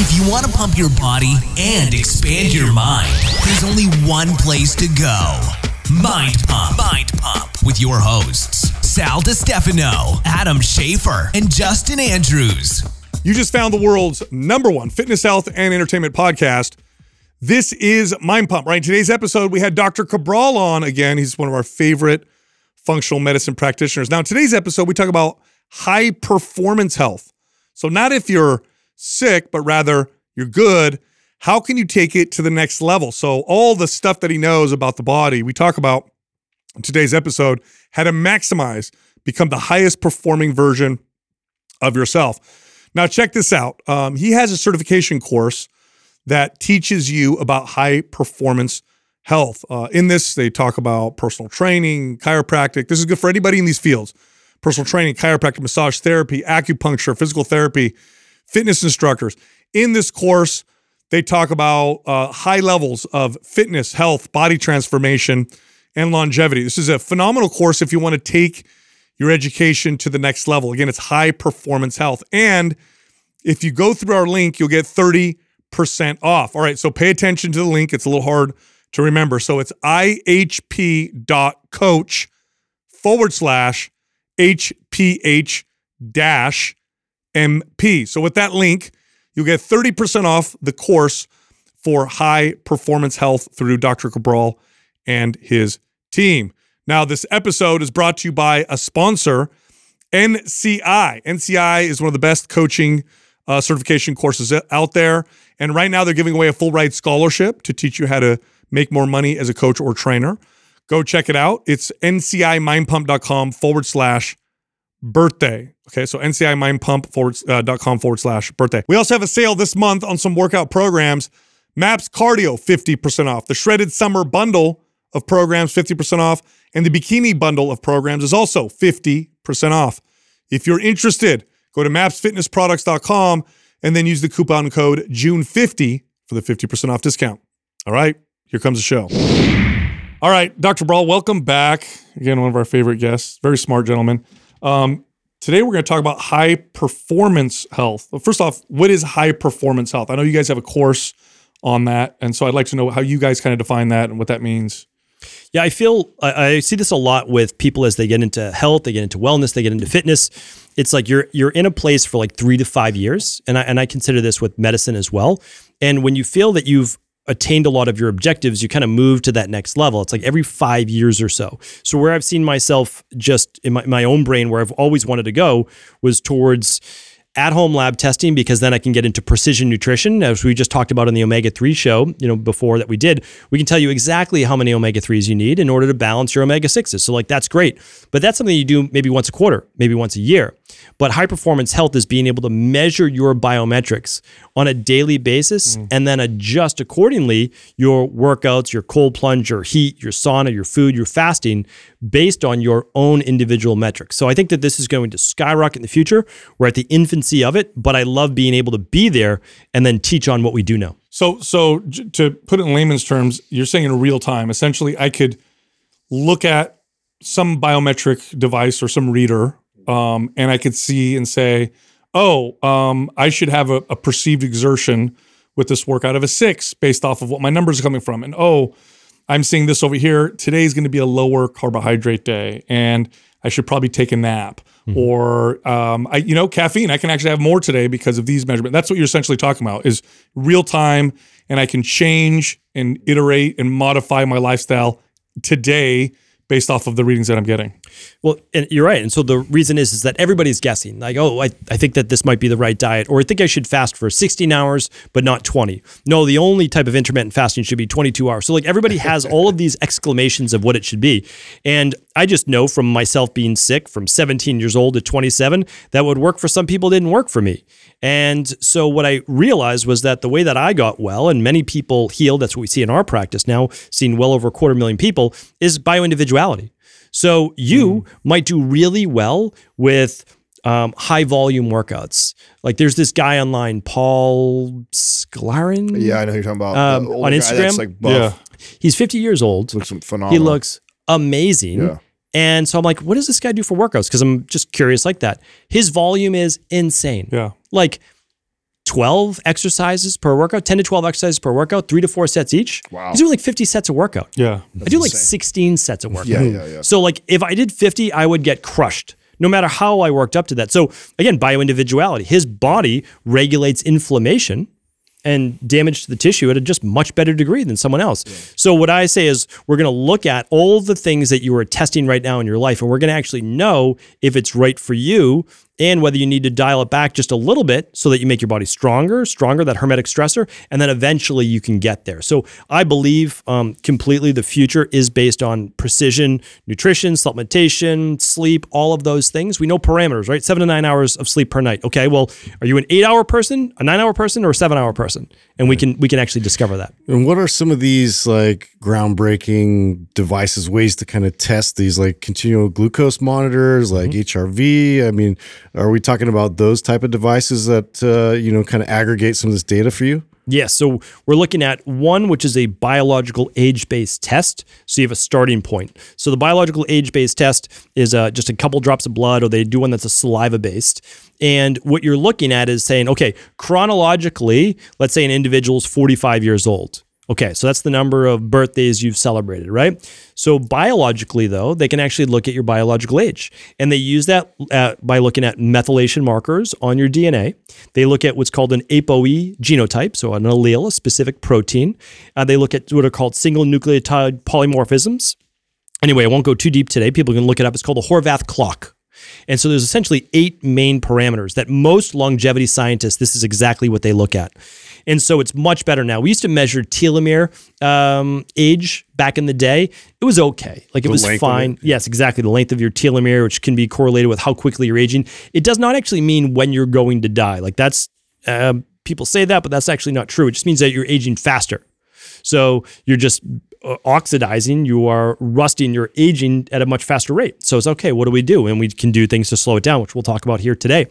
If you want to pump your body and expand your mind, there's only one place to go. Mind Pump. Mind Pump. With your hosts, Sal DiStefano, Adam Schaefer, and Justin Andrews. You just found the world's #1 fitness, health, and entertainment podcast. This is Mind Pump, right? In today's episode, we had Dr. Cabral on again. He's one of our favorite functional medicine practitioners. Now, in today's episode, we talk about high-performance health. So not if you're sick, but rather you're good. How can you take it to the next level? So all the stuff that he knows about the body, we talk about in today's episode, how to maximize, become the highest performing version of yourself. Now, check this out. He has a certification course that teaches you about high-performance health. In this, they talk about personal training, chiropractic. This is good for anybody in these fields. Personal training, chiropractic, massage therapy, acupuncture, physical therapy, fitness instructors. In this course, they talk about high levels of fitness, health, body transformation, and longevity. This is a phenomenal course if you want to take your education to the next level. Again, it's high performance health. And if you go through our link, you'll get 30% off. All right, so pay attention to the link. It's a little hard to remember. So it's ihp.coach/HPH-MP. So with that link, you'll get 30% off the course for high performance health through Dr. Cabral and his team. Now, this episode is brought to you by a sponsor, NCI. NCI is one of the best coaching certification courses out there. And right now they're giving away a full ride scholarship to teach you how to make more money as a coach or trainer. Go check it out. It's ncimindpump.com/birthday. Okay, so ncimindpump.com/birthday. We also have a sale this month on some workout programs. MAPS Cardio, 50% off. The Shredded Summer Bundle of programs, 50% off. And the Bikini Bundle of programs is also 50% off. If you're interested, go to mapsfitnessproducts.com and then use the coupon code JUNE50 for the 50% off discount. All right, here comes the show. All right, Dr. Brawl, welcome back. Again, one of our favorite guests, very smart gentleman. Today, we're going to talk about high performance health. Well, first off, what is high performance health? I know you guys have a course on that. And so I'd like to know how you guys kind of define that and what that means. Yeah, I see this a lot with people as they get into health, they get into wellness, they get into fitness. It's like you're in a place for like 3 to 5 years. And I consider this with medicine as well. And when you feel that you've attained a lot of your objectives, you kind of move to that next level. It's like every 5 years or so. So where I've seen myself just in my own brain, where I've always wanted to go was towards at-home lab testing, because then I can get into precision nutrition, as we just talked about on the omega-3 show, before that we did. We can tell you exactly how many omega-3s you need in order to balance your omega-6s. So like, that's great, but that's something you do maybe once a quarter, maybe once a year. But high performance health is being able to measure your biometrics on a daily basis and then adjust accordingly your workouts, your cold plunge, your heat, your sauna, your food, your fasting, based on your own individual metrics. So I think that this is going to skyrocket in the future. We're at the infancy of it, but I love being able to be there and then teach on what we do know. So to put it in layman's terms, you're saying in real time, essentially I could look at some biometric device or some reader, and I could see and say, I should have a perceived exertion with this workout of a 6 based off of what my numbers are coming from. And I'm seeing this over here. Today's going to be a lower carbohydrate day, and I should probably take a nap. Mm-hmm. Or, caffeine. I can actually have more today because of these measurements. That's what you're essentially talking about, is real time, and I can change and iterate and modify my lifestyle today based off of the readings that I'm getting. Well, and you're right. And so the reason is that everybody's guessing. Like, I think that this might be the right diet, or I think I should fast for 16 hours, but not 20. No, the only type of intermittent fasting should be 22 hours. So like, everybody has all of these exclamations of what it should be. And I just know from myself being sick from 17 years old to 27, that would work for some people, didn't work for me. And so what I realized was that the way that I got well, and many people healed, that's what we see in our practice now, seeing well over 250,000 people, is bioindividuality. So you might do really well with high volume workouts. Like, there's this guy online, Paul Sklarin. Yeah, I know who you're talking about. On Instagram. That's like buff. Yeah. He's 50 years old. Looks phenomenal. He looks amazing. Yeah. And so I'm like, what does this guy do for workouts? Because I'm just curious like that. His volume is insane. Yeah. Like 12 exercises per workout, 10 to 12 exercises per workout, 3 to 4 sets each. Wow. I do like 50 sets a workout. Yeah. I do insane. Like 16 sets a workout. Yeah. So like if I did 50, I would get crushed no matter how I worked up to that. So again, bioindividuality, his body regulates inflammation and damage to the tissue at a just much better degree than someone else. Yeah. So what I say is we're going to look at all the things that you are testing right now in your life, and we're going to actually know if it's right for you and whether you need to dial it back just a little bit so that you make your body stronger, that hermetic stressor, and then eventually you can get there. So I believe completely the future is based on precision, nutrition, supplementation, sleep, all of those things. We know parameters, right? 7 to 9 hours of sleep per night. Okay, well, are you an 8-hour person, a 9-hour person, or a 7-hour person? And we can actually discover that. And what are some of these like groundbreaking devices, ways to kind of test these, like continual glucose monitors, like HRV? I mean, are we talking about those type of devices that, you know, kind of aggregate some of this data for you? Yes. So we're looking at one, which is a biological age-based test. So you have a starting point. So the biological age-based test is just a couple drops of blood, or they do one that's a saliva-based. And what you're looking at is saying, okay, chronologically, let's say an individual's 45 years old. Okay, so that's the number of birthdays you've celebrated, right? So biologically, though, they can actually look at your biological age. And they use that by looking at methylation markers on your DNA. They look at what's called an ApoE genotype, so an allele, a specific protein. They look at what are called single nucleotide polymorphisms. Anyway, I won't go too deep today. People can look it up. It's called the Horvath clock. And so there's essentially 8 main parameters that most longevity scientists, this is exactly what they look at. And so it's much better now. We used to measure telomere age back in the day. It was okay. Like it was fine. Yes, exactly. The length of your telomere, which can be correlated with how quickly you're aging. It does not actually mean when you're going to die. Like that's, people say that, but that's actually not true. It just means that you're aging faster. So you're just oxidizing, you are rusting, you're aging at a much faster rate. So it's okay, what do we do? And we can do things to slow it down, which we'll talk about here today.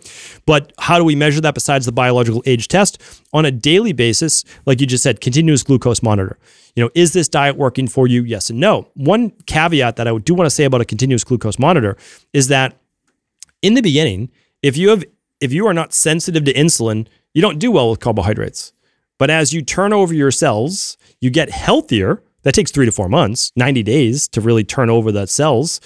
But how do we measure that besides the biological age test? On a daily basis, like you just said, continuous glucose monitor. You know, is this diet working for you? Yes and no. One caveat that I do want to say about a continuous glucose monitor is that in the beginning, if you are not sensitive to insulin, you don't do well with carbohydrates. But as you turn over your cells, you get healthier. That takes 3 to 4 months, 90 days to really turn over that cells.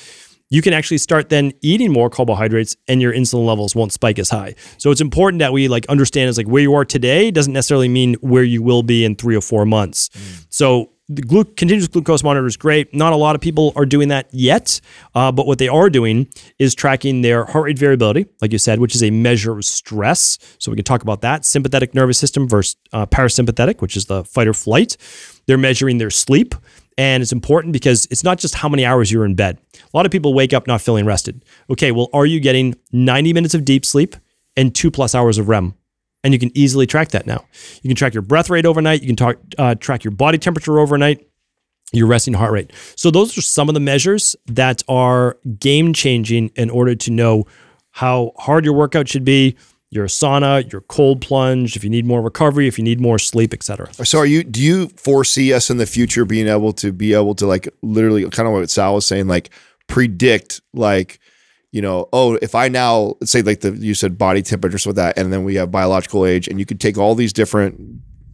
You can actually start then eating more carbohydrates and your insulin levels won't spike as high. So it's important that we like understand is like where you are today doesn't necessarily mean where you will be in 3 or 4 months. So the continuous glucose monitor is great. Not a lot of people are doing that yet, but what they are doing is tracking their heart rate variability, like you said, which is a measure of stress. So we can talk about that. Sympathetic nervous system versus parasympathetic, which is the fight or flight. They're measuring their sleep. And it's important because it's not just how many hours you're in bed. A lot of people wake up not feeling rested. Okay, well, are you getting 90 minutes of deep sleep and 2+ hours of REM? And you can easily track that now. You can track your breath rate overnight. You can track your body temperature overnight, your resting heart rate. So those are some of the measures that are game-changing in order to know how hard your workout should be, your sauna, your cold plunge, if you need more recovery, if you need more sleep, et cetera. So do you foresee us in the future being able to like literally kind of what Sal was saying, like predict like, you know, oh, if I now let's say like you said body temperature, so that, and then we have biological age, and you could take all these different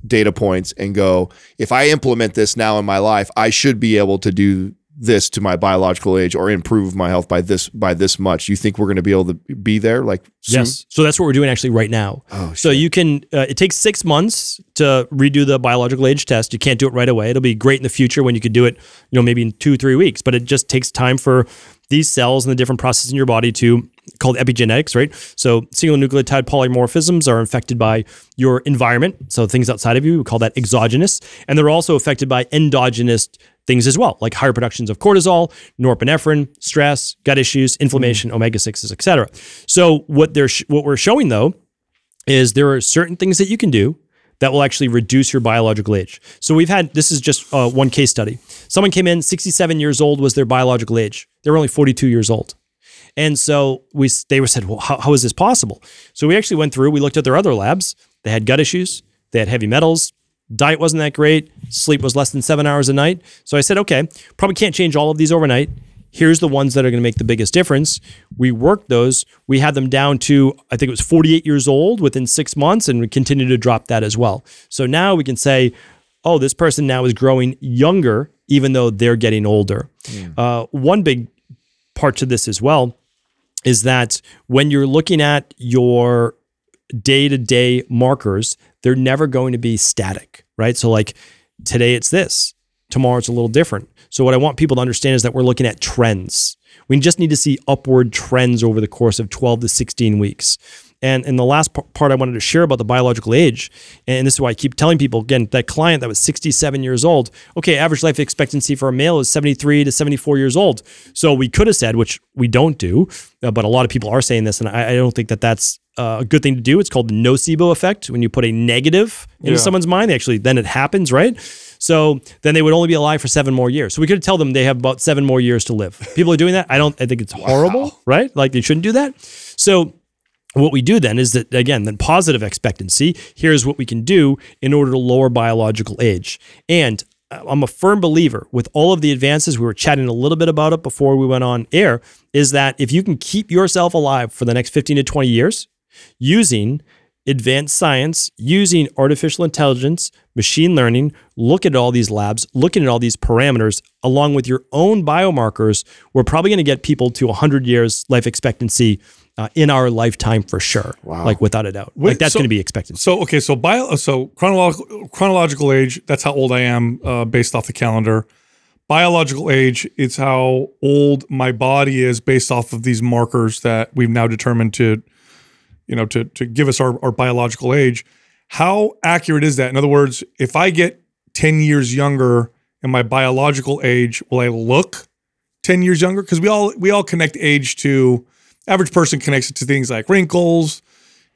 data points and go, if I implement this now in my life, I should be able to do this to my biological age or improve my health by this much. You think we're going to be able to be there like soon? Yes. So that's what we're doing actually right now. Oh, so shit. You can, it takes 6 months to redo the biological age test. You can't do it right away. It'll be great in the future when you could do it, you know, maybe in 2-3 weeks, but it just takes time for these cells and the different processes in your body to, called epigenetics, right? So single nucleotide polymorphisms are affected by your environment. So things outside of you, we call that exogenous. And they're also affected by endogenous things as well, like higher productions of cortisol, norepinephrine, stress, gut issues, inflammation, omega-6s, et cetera. So what we're showing though, is there are certain things that you can do that will actually reduce your biological age. So we've had, this is just one case study. Someone came in, 67 years old was their biological age. They were only 42 years old. And so they said, well, how is this possible? So we actually went through, we looked at their other labs. They had gut issues, they had heavy metals, diet wasn't that great, sleep was less than 7 hours a night. So I said, okay, probably can't change all of these overnight. here's the ones that are going to make the biggest difference. We worked those. We had them down to, I think it was 48 years old within 6 months, and we continue to drop that as well. So now we can say, oh, this person now is growing younger, even though they're getting older. Yeah. One big part to this as well is that when you're looking at your day-to-day markers, they're never going to be static, right? So like today it's this, tomorrow it's a little different. So what I want people to understand is that we're looking at trends. We just need to see upward trends over the course of 12 to 16 weeks. And the last part I wanted to share about the biological age, and this is why I keep telling people, again, that client that was 67 years old, okay, average life expectancy for a male is 73 to 74 years old. So we could have said, which we don't do, but a lot of people are saying this, and I don't think that that's a good thing to do. It's called the nocebo effect. When you put a negative into someone's mind, actually, then it happens, right? So then they would only be alive for 7 more years. So we could tell them they have about 7 more years to live. People are doing that. I think it's horrible, right? Like they shouldn't do that. So what we do then is that, again, then positive expectancy, here's what we can do in order to lower biological age. And I'm a firm believer with all of the advances, we were chatting a little bit about it before we went on air, is that if you can keep yourself alive for the next 15 to 20 years using advanced science, using artificial intelligence, machine learning, looking at all these labs, looking at all these parameters, along with your own biomarkers, we're probably going to get people to 100 years life expectancy in our lifetime for sure. Wow. Like without a doubt. Wait, like that's going to be expected. So, okay. So chronological age, that's how old I am based off the calendar. Biological age, it's how old my body is based off of these markers that we've now determined to, you know, to give us our biological age. How accurate is that? In other words, if I get 10 years younger in my biological age, will I look 10 years younger? Because we all connect age to, average person connects it to things like wrinkles,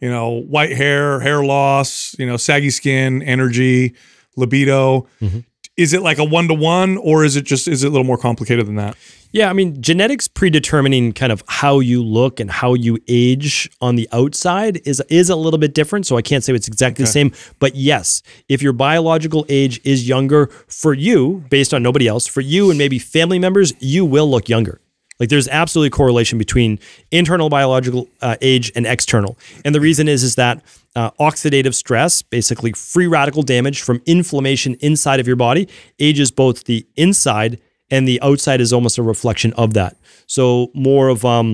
you know, white hair, hair loss, you know, saggy skin, energy, libido. Mm-hmm. Is it like a one-to-one, or is it a little more complicated than that? Yeah, I mean, genetics predetermining kind of how you look and how you age on the outside is a little bit different, so I can't say it's exactly the same. But yes, if your biological age is younger for you, based on nobody else, for you and maybe family members, you will look younger. Like there's absolutely a correlation between internal biological age and external. And the reason is that oxidative stress, basically free radical damage from inflammation inside of your body, ages both the inside and the outside is almost a reflection of that. So more of what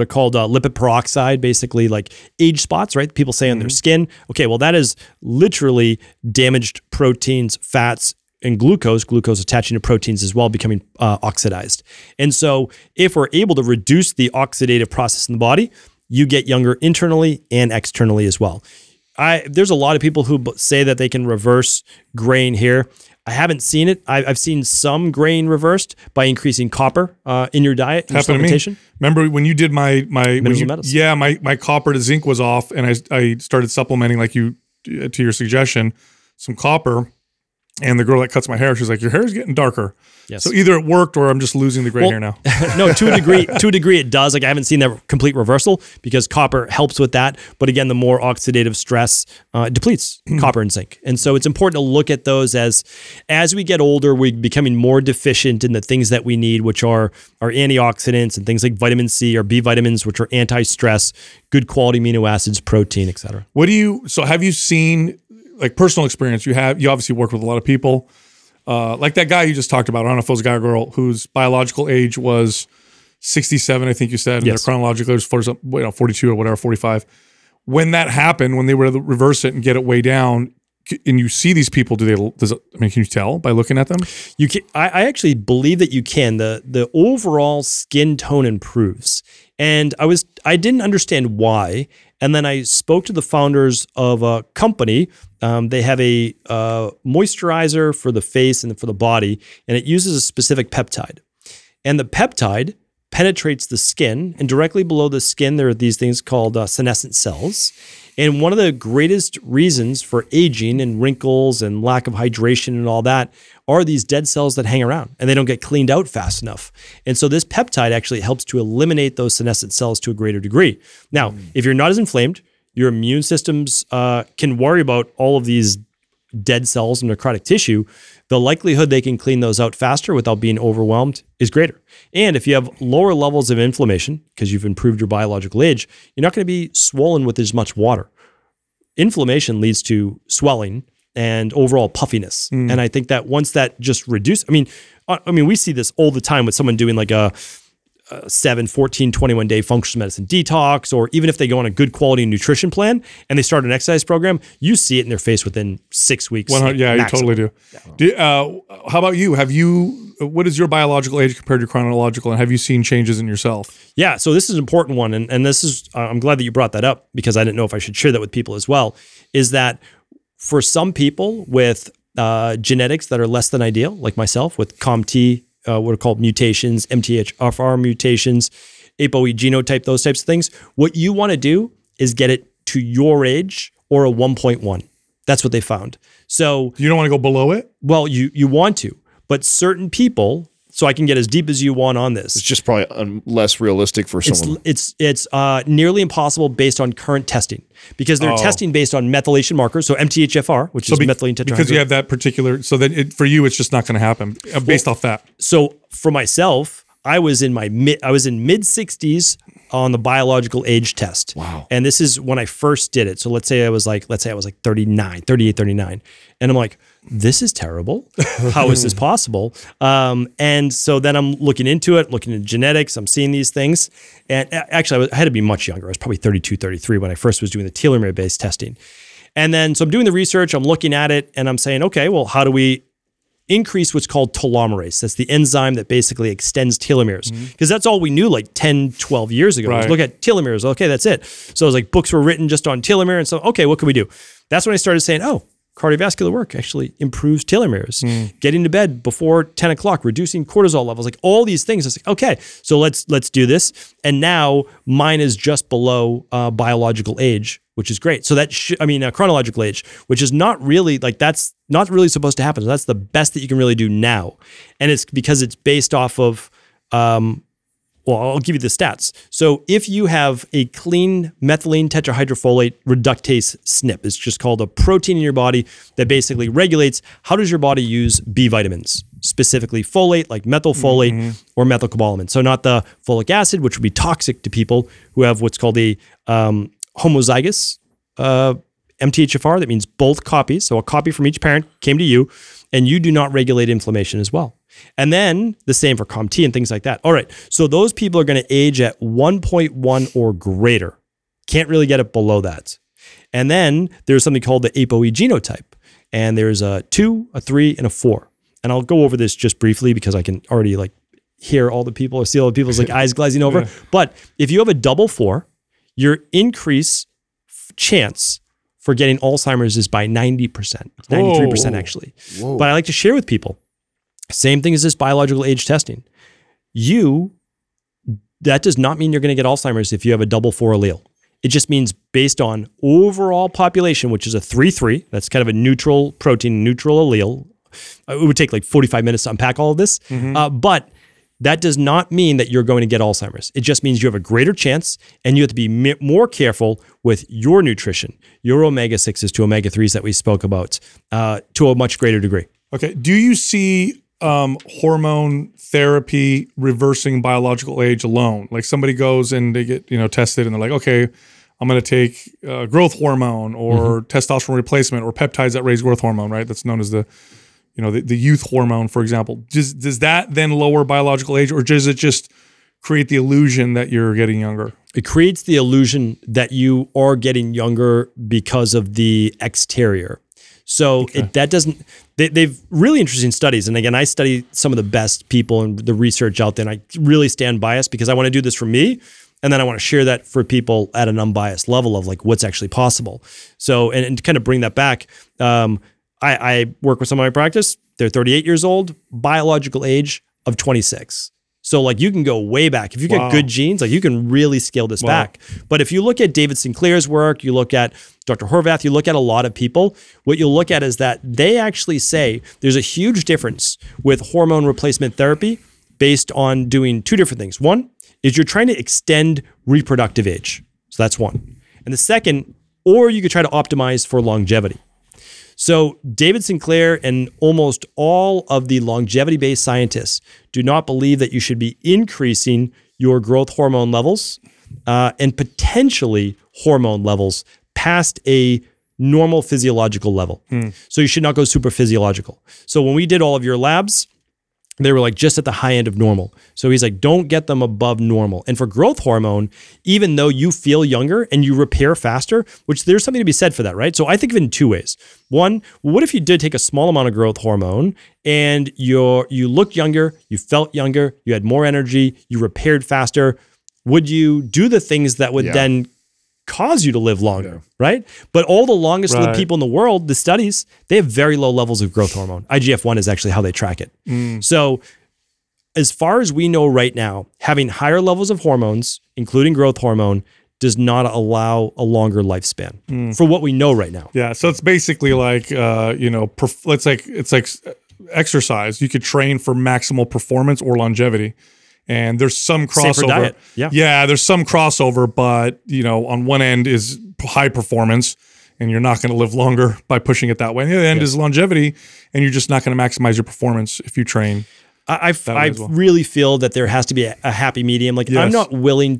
are called lipid peroxide, basically like age spots, right? People say on their skin, okay, well that is literally damaged proteins, fats, and glucose attaching to proteins as well, becoming oxidized. And so if we're able to reduce the oxidative process in the body, you get younger internally and externally as well. There's a lot of people who say that they can reverse graying hair. I haven't seen it. I've seen some graying reversed by increasing copper in your diet. Happened to me. Remember when you did my mineral medicine? Yeah, my copper to zinc was off, and I started supplementing, like you, to your suggestion, some copper. And the girl that cuts my hair, she's like, your hair is getting darker. Yes. So either it worked or I'm just losing the gray hair now. No, to a degree it does. Like I haven't seen that complete reversal because copper helps with that. But again, the more oxidative stress depletes copper and zinc. And so it's important to look at those as we get older, we're becoming more deficient in the things that we need, which are our antioxidants and things like vitamin C or B vitamins, which are anti-stress, good quality amino acids, protein, et cetera. So have you seen, like personal experience, you obviously work with a lot of people. Like that guy you just talked about, I don't know if it was a guy or girl, whose biological age was 67, I think you said, and their chronological age was 42 or whatever, 45. When that happened, when they were able to reverse it and get it way down, and you see these people, can you tell by looking at them? You can. I actually believe that you can. The overall skin tone improves. And I didn't understand why. And then I spoke to the founders of a company. They have a moisturizer for the face and for the body, and it uses a specific peptide. And the peptide penetrates the skin, and directly below the skin, there are these things called senescent cells. And one of the greatest reasons for aging and wrinkles and lack of hydration and all that are these dead cells that hang around and they don't get cleaned out fast enough. And so this peptide actually helps to eliminate those senescent cells to a greater degree. Now, if you're not as inflamed, your immune systems can worry about all of these dead cells and necrotic tissue, the likelihood they can clean those out faster without being overwhelmed is greater. And if you have lower levels of inflammation, because you've improved your biological age, you're not going to be swollen with as much water. Inflammation leads to swelling and overall puffiness. Mm. And I think that once that just reduces, I mean, we see this all the time with someone doing like a 7, 14, 21-day functional medicine detox, or even if they go on a good quality nutrition plan and they start an exercise program, you see it in their face within 6 weeks. Yeah, maximum. You totally do. Yeah. How about you? What is your biological age compared to chronological, and have you seen changes in yourself? Yeah, so this is an important one, and this is, I'm glad that you brought that up, because I didn't know if I should share that with people as well, is that for some people with genetics that are less than ideal, like myself with COMT, what are called mutations, MTHFR mutations, ApoE genotype, those types of things. What you want to do is get it to your age or a 1.1. That's what they found. So you don't want to go below it? Well, you want to, but certain people, so I can get as deep as you want on this. It's just probably less realistic for someone. It's nearly impossible based on current testing, because they're testing based on methylation markers. So MTHFR, which is methylene tetrahydrol. Because you have that particular, so then for you, it's just not going to happen based off that. So for myself, I was in mid 60s on the biological age test. Wow. And this is when I first did it. So let's say I was like 39, 38, 39. And I'm like, this is terrible. How is this possible? And so then I'm looking into it, looking at genetics. I'm seeing these things. And actually, I had to be much younger. I was probably 32, 33 when I first was doing the telomere-based testing. And then, so I'm doing the research, I'm looking at it, and I'm saying, okay, well, how do we increase what's called telomerase? That's the enzyme that basically extends telomeres. Because that's all we knew like 10, 12 years ago. Right. Look at telomeres. Okay, that's it. So I was like, books were written just on telomere. And so, okay, what can we do? That's when I started saying, oh, cardiovascular work actually improves telomeres. Getting to bed before 10 o'clock, reducing cortisol levels, like all these things. It's like, okay, so let's do this. And now mine is just below biological age, which is great. So that, chronological age, which is not really, like, that's not really supposed to happen. So that's the best that you can really do now. And it's because it's based off of, I'll give you the stats. So if you have a clean methylene tetrahydrofolate reductase SNP, it's just called a protein in your body that basically regulates how does your body use B vitamins, specifically folate, like methylfolate or methylcobalamin. So not the folic acid, which would be toxic to people who have what's called a homozygous MTHFR. That means both copies. So a copy from each parent came to you, and you do not regulate inflammation as well. And then the same for COMT and things like that. All right. So those people are going to age at 1.1 or greater. Can't really get it below that. And then there's something called the ApoE genotype. And there's a 2, a 3, and a 4. And I'll go over this just briefly because I can already like hear all the people or see all the people's like eyes glazing over. Yeah. But if you have a double 4, your increase chance for getting Alzheimer's is by 90%, 93% actually. Whoa. But I like to share with people, same thing as this biological age testing. That does not mean you're going to get Alzheimer's if you have a double 4 allele. It just means based on overall population, which is a 3-3, that's kind of a neutral protein, neutral allele. It would take like 45 minutes to unpack all of this. But that does not mean that you're going to get Alzheimer's. It just means you have a greater chance, and you have to be more careful with your nutrition, your omega-6s to omega-3s that we spoke about to a much greater degree. Okay. Do you see hormone therapy reversing biological age alone? Like somebody goes and they get, tested and they're like, okay, I'm going to take growth hormone or testosterone replacement or peptides that raise growth hormone, right? That's known as the youth hormone, for example. Does that then lower biological age, or does it just create the illusion that you're getting younger? It creates the illusion that you are getting younger because of the exterior. So they've really interesting studies. And again, I study some of the best people and the research out there. And I really stand biased because I want to do this for me. And then I want to share that for people at an unbiased level of like what's actually possible. So, and to kind of bring that back, I work with someone I practice. They're 38 years old, biological age of 26. So like you can go way back. If you get good genes, like you can really scale this back. But if you look at David Sinclair's work, you look at Dr. Horvath, you look at a lot of people, what you'll look at is that they actually say there's a huge difference with hormone replacement therapy based on doing two different things. One is you're trying to extend reproductive age. So that's one. And the second, or you could try to optimize for longevity. So David Sinclair and almost all of the longevity-based scientists do not believe that you should be increasing your growth hormone levels and potentially hormone levels past a normal physiological level. So you should not go super physiological. So when we did all of your labs, they were like just at the high end of normal. So he's like, don't get them above normal. And for growth hormone, even though you feel younger and you repair faster, which there's something to be said for that, right? So I think of it in two ways. One, what if you did take a small amount of growth hormone and you looked younger, you felt younger, you had more energy, you repaired faster? Would you do the things that would then cause you to live longer, right? But all the longest lived people in the world, the studies, they have very low levels of growth hormone. IGF-1 is actually how they track it. So as far as we know right now, having higher levels of hormones, including growth hormone, does not allow a longer lifespan for what we know right now. Yeah, so it's basically like, you know, it's like exercise. You could train for maximal performance or longevity. And there's some crossover. Yeah, there's some crossover, but you know, on one end is high performance and you're not going to live longer by pushing it that way. And the other end is longevity and you're just not going to maximize your performance if you train. I really feel that there has to be a happy medium. Like I'm not willing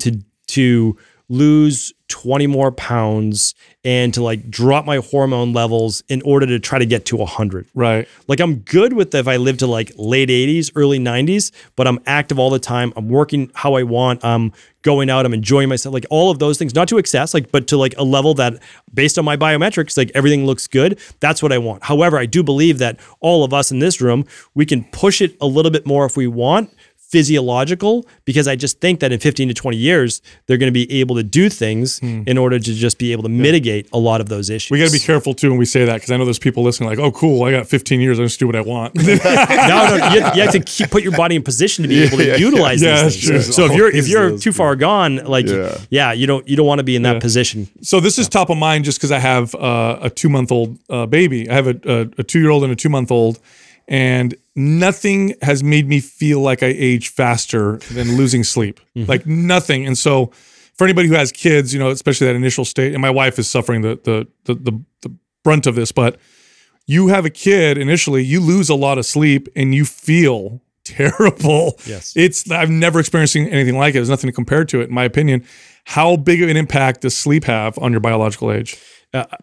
to lose 20 more pounds and to like drop my hormone levels in order to try to get to 100. Right. Like I'm good with if I live to like late 80s, early 90s, but I'm active all the time. I'm working how I want. I'm going out. I'm enjoying myself. Like all of those things, not to excess, like, but to like a level that based on my biometrics, like everything looks good. That's what I want. However, I do believe that all of us in this room, we can push it a little bit more if we want, physiological, because I just think that in 15 to 20 years, they're going to be able to do things in order to just be able to mitigate a lot of those issues. We got to be careful too when we say that, because I know there's people listening like, oh, cool, I got 15 years, I just do what I want. No, you have to put your body in position to be able to utilize these things. True. So if you're too far gone, like, you don't want to be in that position. So this is top of mind just because I have a 2-month-old baby. I have a 2-year-old and a 2-month-old. And nothing has made me feel like I age faster than losing sleep, like nothing. And so for anybody who has kids, you know, especially that initial state, and my wife is suffering the brunt of this, but you have a kid initially, you lose a lot of sleep and you feel terrible. Yes. I've never experienced anything like it. There's nothing to compare to it, in my opinion. How big of an impact does sleep have on your biological age?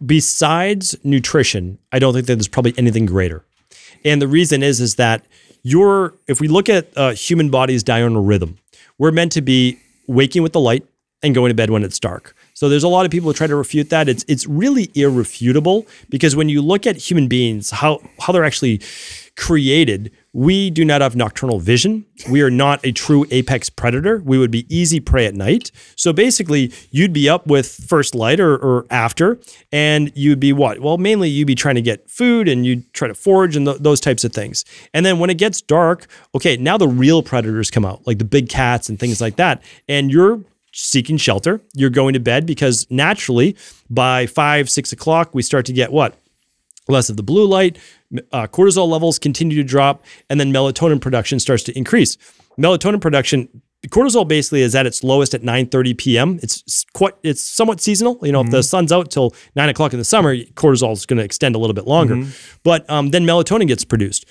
Besides nutrition, I don't think that there's probably anything greater. And the reason is that if we look at human body's diurnal rhythm, we're meant to be waking with the light and going to bed when it's dark. So there's a lot of people who try to refute that. It's really irrefutable, because when you look at human beings, how they're actually created, we do not have nocturnal vision. We are not a true apex predator. We would be easy prey at night. So basically, you'd be up with first light or after, and you'd be what? Well, mainly you'd be trying to get food and you'd try to forage and those types of things. And then when it gets dark, okay, now the real predators come out, like the big cats and things like that. And you're seeking shelter. You're going to bed because naturally by 5, 6 o'clock, we start to get what? Less of the blue light, cortisol levels continue to drop, and then melatonin production starts to increase. Melatonin production, cortisol basically is at its lowest at 9:30 p.m. It's somewhat seasonal. You know, if the sun's out till 9 o'clock in the summer, cortisol is going to extend a little bit longer. But then melatonin gets produced.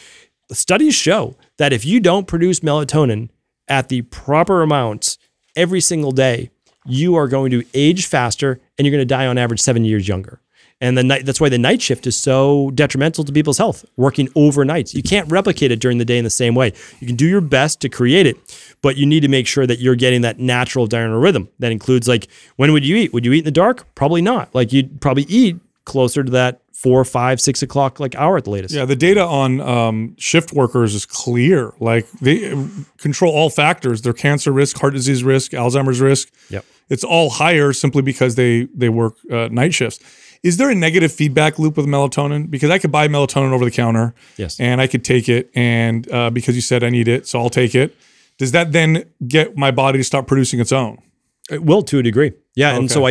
Studies show that if you don't produce melatonin at the proper amount every single day, you are going to age faster and you're going to die on average 7 years younger. And that's why the night shift is so detrimental to people's health, working overnight. You can't replicate it during the day in the same way. You can do your best to create it, but you need to make sure that you're getting that natural diurnal rhythm. That includes, like, when would you eat? Would you eat in the dark? Probably not. Like, you'd probably eat closer to that 4, 5, 6 o'clock like hour at the latest. Yeah, the data on shift workers is clear. Like, they control all factors: their cancer risk, heart disease risk, Alzheimer's risk. Yep. It's all higher simply because they work night shifts. Is there a negative feedback loop with melatonin? Because I could buy melatonin over the counter, and I could take it, and because you said I need it, so I'll take it. Does that then get my body to stop producing its own? It will, to a degree. Yeah, okay. And so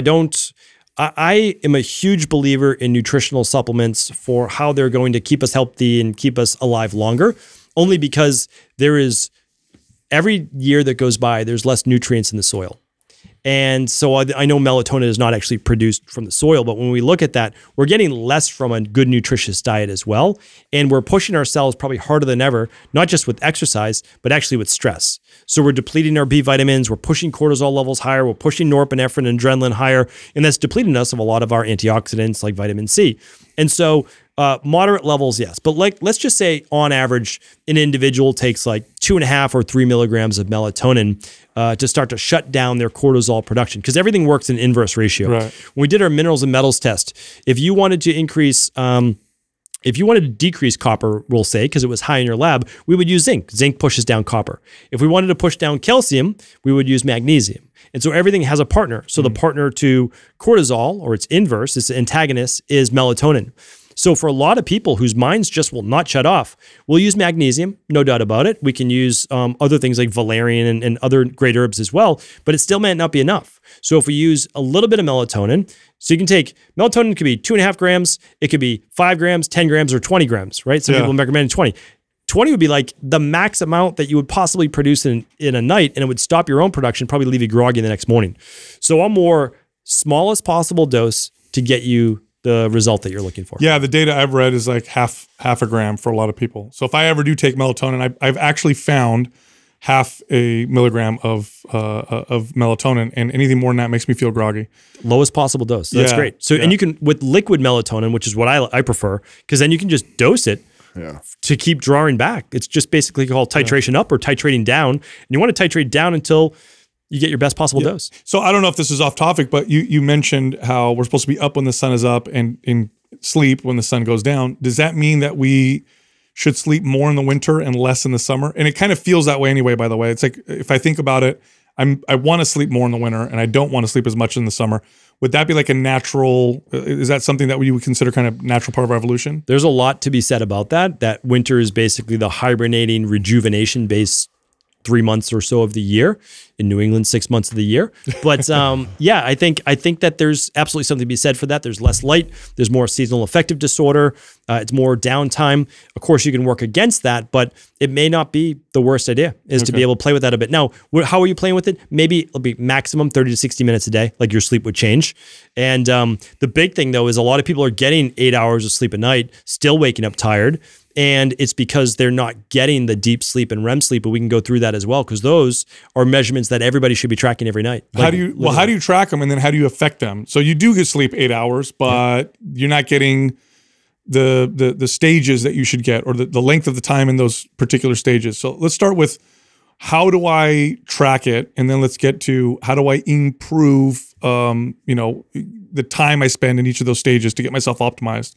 I am a huge believer in nutritional supplements for how they're going to keep us healthy and keep us alive longer, only because every year that goes by, there's less nutrients in the soil. And so I know melatonin is not actually produced from the soil, but when we look at that, we're getting less from a good nutritious diet as well. And we're pushing ourselves probably harder than ever, not just with exercise, but actually with stress. So we're depleting our B vitamins, we're pushing cortisol levels higher, we're pushing norepinephrine and adrenaline higher, and that's depleting us of a lot of our antioxidants like vitamin C. And so moderate levels, yes. But like, let's just say on average, an individual takes like 2.5 or 3 milligrams of melatonin to start to shut down their cortisol production, because everything works in inverse ratio. Right. When we did our minerals and metals test, if you wanted to increase, if you wanted to decrease copper, we'll say, because it was high in your lab, we would use zinc. Zinc pushes down copper. If we wanted to push down calcium, we would use magnesium. And so everything has a partner. So the partner to cortisol, or its inverse, its antagonist, is melatonin. So for a lot of people whose minds just will not shut off, we'll use magnesium, no doubt about it. We can use other things like valerian and other great herbs as well, but it still might not be enough. So if we use a little bit of melatonin, so you can take, melatonin could be 2.5 grams, it could be 5 grams, 10 grams, or 20 grams, right? Some people recommend 20. 20 would be like the max amount that you would possibly produce in a night, and it would stop your own production, probably leave you groggy the next morning. So a more smallest possible dose to get you the result that you're looking for. Yeah, the data I've read is like half a gram for a lot of people. So if I ever do take melatonin, I've actually found half a milligram of melatonin, and anything more than that makes me feel groggy. Lowest possible dose. So that's great. So and you can, with liquid melatonin, which is what I prefer, because then you can just dose it to keep drawing back. It's just basically called titration up or titrating down. And you want to titrate down until you get your best possible dose. So I don't know if this is off topic, but you mentioned how we're supposed to be up when the sun is up and in sleep when the sun goes down. Does that mean that we should sleep more in the winter and less in the summer? And it kind of feels that way anyway, by the way. It's like, if I think about it, I want to sleep more in the winter and I don't want to sleep as much in the summer. Would that be like a natural, is that something that we would consider kind of natural part of our evolution? There's a lot to be said about that. That winter is basically the hibernating, rejuvenation-based 3 months or so of the year. In New England, 6 months of the year. But yeah, I think that there's absolutely something to be said for that. There's less light, there's more seasonal affective disorder, it's more downtime. Of course, you can work against that, but it may not be the worst idea is to be able to play with that a bit. Now, how are you playing with it? Maybe it'll be maximum 30 to 60 minutes a day, like your sleep would change. And the big thing though is a lot of people are getting 8 hours of sleep a night, still waking up tired. And it's because they're not getting the deep sleep and REM sleep, but we can go through that as well, because those are measurements that everybody should be tracking every night. Like, how do you track them, and then how do you affect them? So you do get sleep 8 hours, but you're not getting the stages that you should get, or the length of the time in those particular stages. So let's start with, how do I track it? And then let's get to, how do I improve the time I spend in each of those stages to get myself optimized?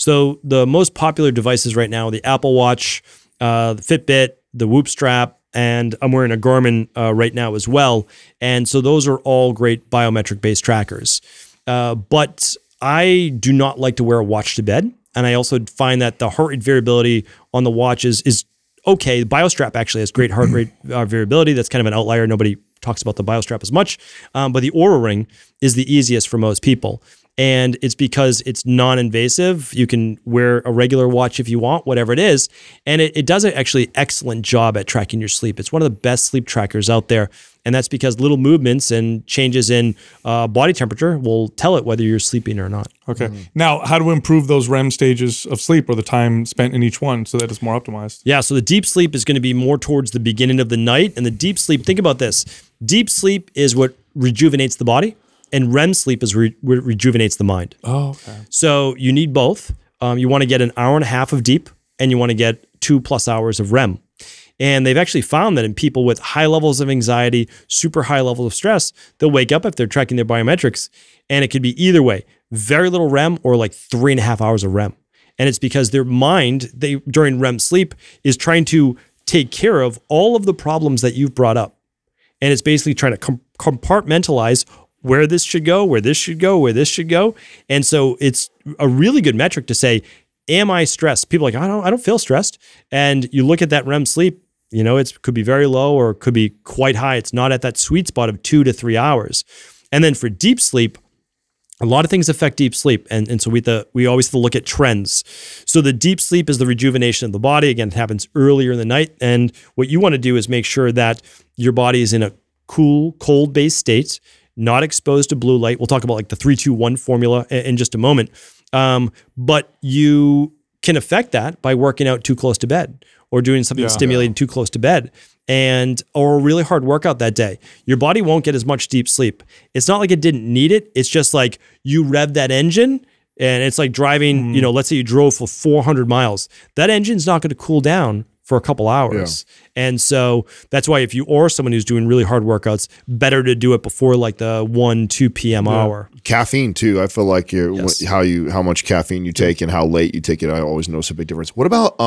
So the most popular devices right now, the Apple Watch, the Fitbit, the Whoop strap, and I'm wearing a Garmin right now as well. And so those are all great biometric-based trackers. But I do not like to wear a watch to bed. And I also find that the heart rate variability on the watch is okay. The BioStrap actually has great heart rate variability. That's kind of an outlier. Nobody talks about the BioStrap as much. But the Oura Ring is the easiest for most people. And it's because it's non-invasive. You can wear a regular watch if you want, whatever it is. And it does an actually excellent job at tracking your sleep. It's one of the best sleep trackers out there. And that's because little movements and changes in body temperature will tell it whether you're sleeping or not. Okay. Now, how to improve those REM stages of sleep, or the time spent in each one, so that it's more optimized? Yeah, so the deep sleep is going to be more towards the beginning of the night. And the deep sleep, think about this. Deep sleep is what rejuvenates the body. And REM sleep is what rejuvenates the mind. Oh, okay. So you need both. You want to get 1.5 hours of deep, and you want to get 2+ hours of REM. And they've actually found that in people with high levels of anxiety, super high levels of stress, they'll wake up if they're tracking their biometrics, and it could be either way, very little REM or like 3.5 hours of REM. And it's because their mind, during REM sleep, is trying to take care of all of the problems that you've brought up. And it's basically trying to compartmentalize where this should go, where this should go, where this should go. And so it's a really good metric to say, am I stressed? People are like, I don't feel stressed. And you look at that REM sleep, you know, it could be very low or it could be quite high. It's not at that sweet spot of 2 to 3 hours. And then for deep sleep, a lot of things affect deep sleep. And so we always have to look at trends. So the deep sleep is the rejuvenation of the body. Again, it happens earlier in the night. And what you want to do is make sure that your body is in a cool, cold-based state. not exposed to blue light. We'll talk about like the 3-2-1 formula in just a moment. But you can affect that by working out too close to bed or doing something stimulating too close to bed, and or a really hard workout that day. Your body won't get as much deep sleep. It's not like it didn't need it. It's just like you rev that engine, and it's like driving, you know, let's say you drove for 400 miles. That engine's not going to cool down for a couple hours. Yeah. And so that's why if you are someone who's doing really hard workouts, better to do it before like the 1-2 p.m. hour. Caffeine too. I feel like how much caffeine you take and how late you take it, I always notice a big difference. What about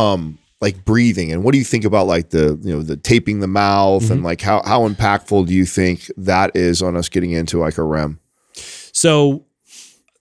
like breathing, and what do you think about like the, you know, the taping the mouth and like how impactful do you think that is on us getting into like a REM? So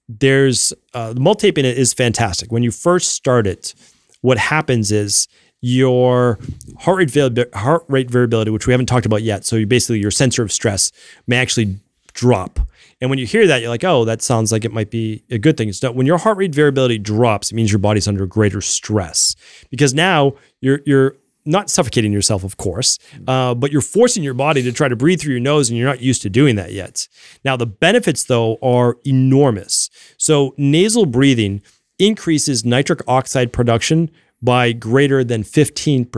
there's the mouth taping is fantastic. When you first start it, what happens is your heart rate variability, which we haven't talked about yet. So you basically your sensor of stress may actually drop. And when you hear that, you're like, oh, that sounds like it might be a good thing. It's not. When your heart rate variability drops, it means your body's under greater stress, because now you're not suffocating yourself, of course, but you're forcing your body to try to breathe through your nose, and you're not used to doing that yet. Now, the benefits, though, are enormous. So nasal breathing increases nitric oxide production by greater than 15%,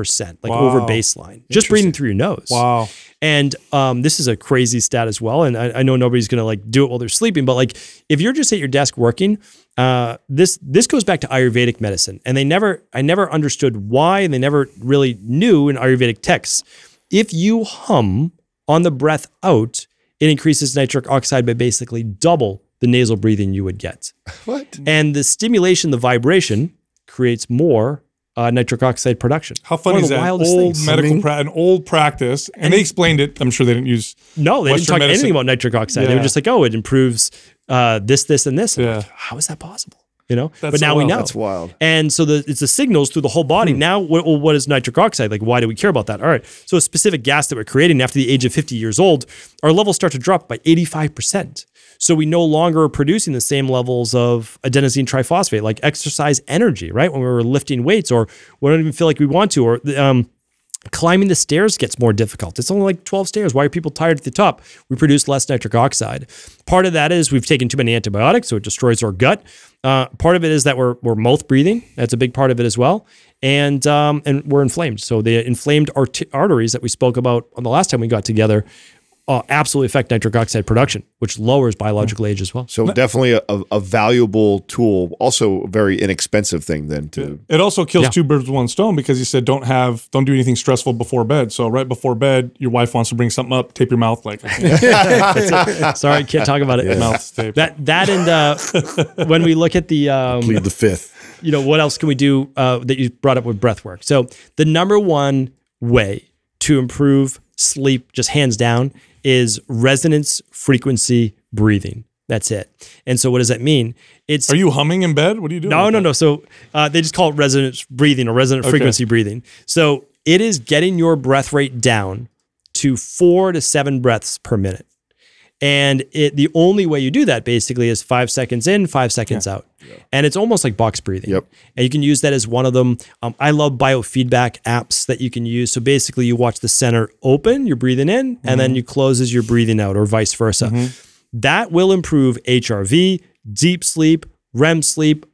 like over baseline, just breathing through your nose. Wow. And this is a crazy stat as well. And I know nobody's going to like do it while they're sleeping, but like if you're just at your desk working, this goes back to Ayurvedic medicine. And I never understood why, and they never really knew in Ayurvedic texts. If you hum on the breath out, it increases nitric oxide by basically double the nasal breathing you would get. What? And the stimulation, the vibration creates more nitric oxide production. How funny is that? An old practice, and they explained it. I'm sure they didn't use Western medicine. Anything about nitric oxide. Yeah. They were just like, oh, it improves this, and this. And like, how is that possible? You know, that's but now wild. We know. That's wild. And so it's the signals through the whole body. Now, what is nitric oxide? Like, why do we care about that? All right. So a specific gas that we're creating after the age of 50 years old, our levels start to drop by 85%. So we no longer are producing the same levels of adenosine triphosphate, like exercise energy, right? When we were lifting weights, or we don't even feel like we want to, or climbing the stairs gets more difficult. It's only like 12 stairs. Why are people tired at the top? We produce less nitric oxide. Part of that is we've taken too many antibiotics, so it destroys our gut. Part of it is that we're mouth breathing. That's a big part of it as well. And we're inflamed. So the inflamed arteries that we spoke about on the last time we got together absolutely affect nitric oxide production, which lowers biological age as well. So definitely a valuable tool, also a very inexpensive thing then too. It also kills two birds with one stone, because you said don't do anything stressful before bed. So right before bed, your wife wants to bring something up, tape your mouth like. Sorry, can't talk about it. Yeah. Mouth tape. That and when we look at the plead the fifth. You know, what else can we do that you brought up with breath work? So the number one way to improve sleep, just hands down, is resonance frequency breathing. That's it. And so what does that mean? Are you humming in bed? What are you doing? No. So they just call it resonance breathing or resonant frequency breathing. So it is getting your breath rate down to 4 to 7 breaths per minute. And the only way you do that basically is 5 seconds in, 5 seconds out. Yeah. And it's almost like box breathing. Yep. And you can use that as one of them. I love biofeedback apps that you can use. So basically you watch the center open, you're breathing in, and then you close as you're breathing out, or vice versa. That will improve HRV, deep sleep, REM sleep,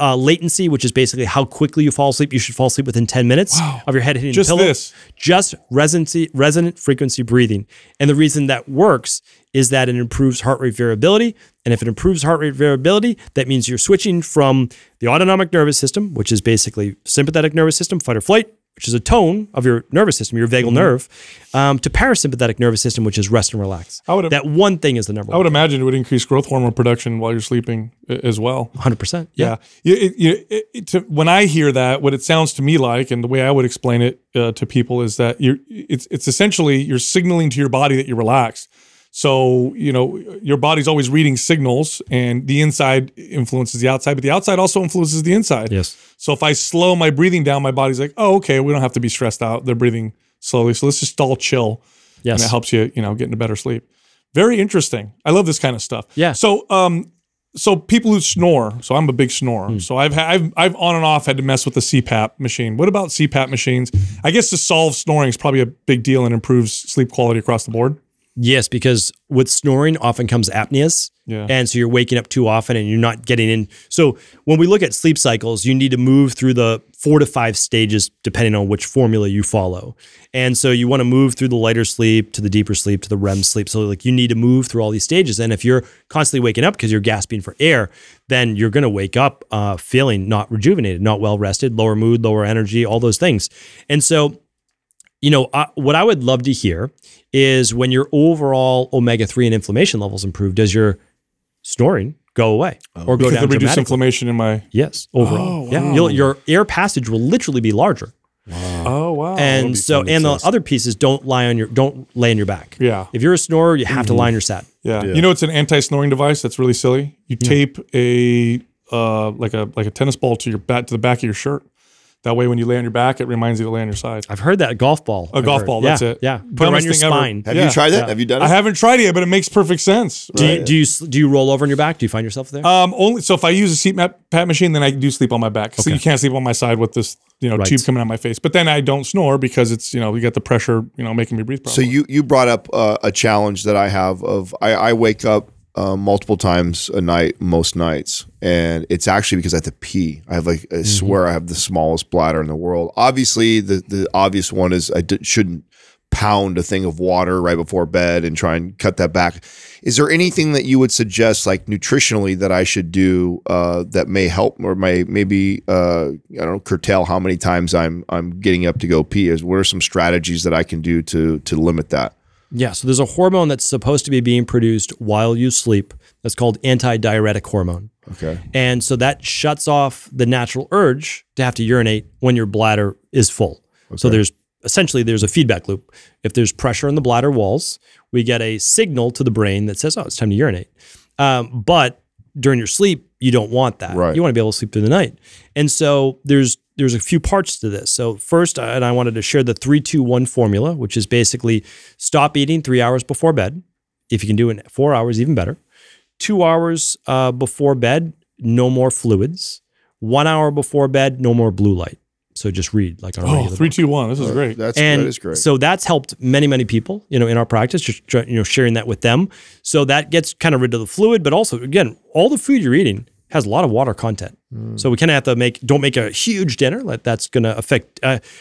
latency, which is basically how quickly you fall asleep. You should fall asleep within 10 minutes of your head hitting the pillow. Just resonant frequency breathing. And the reason that works is that it improves heart rate variability. And if it improves heart rate variability, that means you're switching from the autonomic nervous system, which is basically sympathetic nervous system, fight or flight, which is a tone of your nervous system, your vagal nerve, to parasympathetic nervous system, which is rest and relax. That one thing is the number one. I would imagine it would increase growth hormone production while you're sleeping as well. 100%. Yeah. When I hear that, what it sounds to me like, and the way I would explain it to people, is that it's essentially you're signaling to your body that you're relaxed. So, you know, your body's always reading signals, and the inside influences the outside, but the outside also influences the inside. Yes. So if I slow my breathing down, my body's like, oh, okay, we don't have to be stressed out. They're breathing slowly. So let's just all chill. Yes. And it helps you, you know, get into better sleep. Very interesting. I love this kind of stuff. Yeah. So, so people who snore, so I'm a big snorer. So I've on and off had to mess with the CPAP machine. What about CPAP machines? I guess to solve snoring is probably a big deal and improves sleep quality across the board. Yes, because with snoring often comes apneas. Yeah. And so you're waking up too often and you're not getting in. So when we look at sleep cycles, you need to move through the 4 to 5 stages, depending on which formula you follow. And so you want to move through the lighter sleep to the deeper sleep to the REM sleep. So like you need to move through all these stages. And if you're constantly waking up because you're gasping for air, then you're going to wake up feeling not rejuvenated, not well rested, lower mood, lower energy, all those things. And so you know, what I would love to hear is when your overall omega-3 and inflammation levels improve, does your snoring go away or go down dramatically? Reduce inflammation in my... Yes, overall. Oh, wow. Yeah, your air passage will literally be larger. Wow. Oh, wow. And so, and the other pieces don't lay on your back. Yeah. If you're a snorer, you have to lie on your side. Yeah. You know, it's an anti-snoring device that's really silly. You tape a tennis ball to your to the back of your shirt. That way, when you lay on your back, it reminds you to lay on your side. I've heard that. A golf ball. That's it. Yeah. Put it on your spine. Have you tried that? Yeah. Have you done it? I haven't tried it yet, but it makes perfect sense. Right? Do you roll over on your back? Do you find yourself there? Only so if I use a seat pat machine, then I do sleep on my back. Okay. So you can't sleep on my side with this, tube coming out of my face. But then I don't snore because it's, you got the pressure, making me breathe properly. So you brought up a challenge that I have of I wake up multiple times a night, most nights. And it's actually because I have to pee. I have swear I have the smallest bladder in the world. Obviously, the obvious one is I shouldn't pound a thing of water right before bed and try and cut that back. Is there anything that you would suggest, like nutritionally, that I should do that may help or curtail how many times I'm getting up to go pee? What are some strategies that I can do to limit that? Yeah, so there's a hormone that's supposed to be being produced while you sleep that's called antidiuretic hormone. Okay. And so that shuts off the natural urge to have to urinate when your bladder is full. Okay. So there's a feedback loop. If there's pressure in the bladder walls, we get a signal to the brain that says, oh, it's time to urinate. But during your sleep, you don't want that. Right. You want to be able to sleep through the night. And so there's a few parts to this. So first, and I wanted to share the 3-2-1 formula, which is basically stop eating 3 hours before bed. If you can do it in 4 hours, even better. 2 hours before bed, no more fluids. 1 hour before bed, no more blue light. So just read like our regular 3-2-1. This is great. That is great. So that's helped many, many people, in our practice, just sharing that with them. So that gets kind of rid of the fluid, but also again, all the food you're eating has a lot of water content. Mm. So we kind of have to don't make a huge dinner. Like that's going to affect,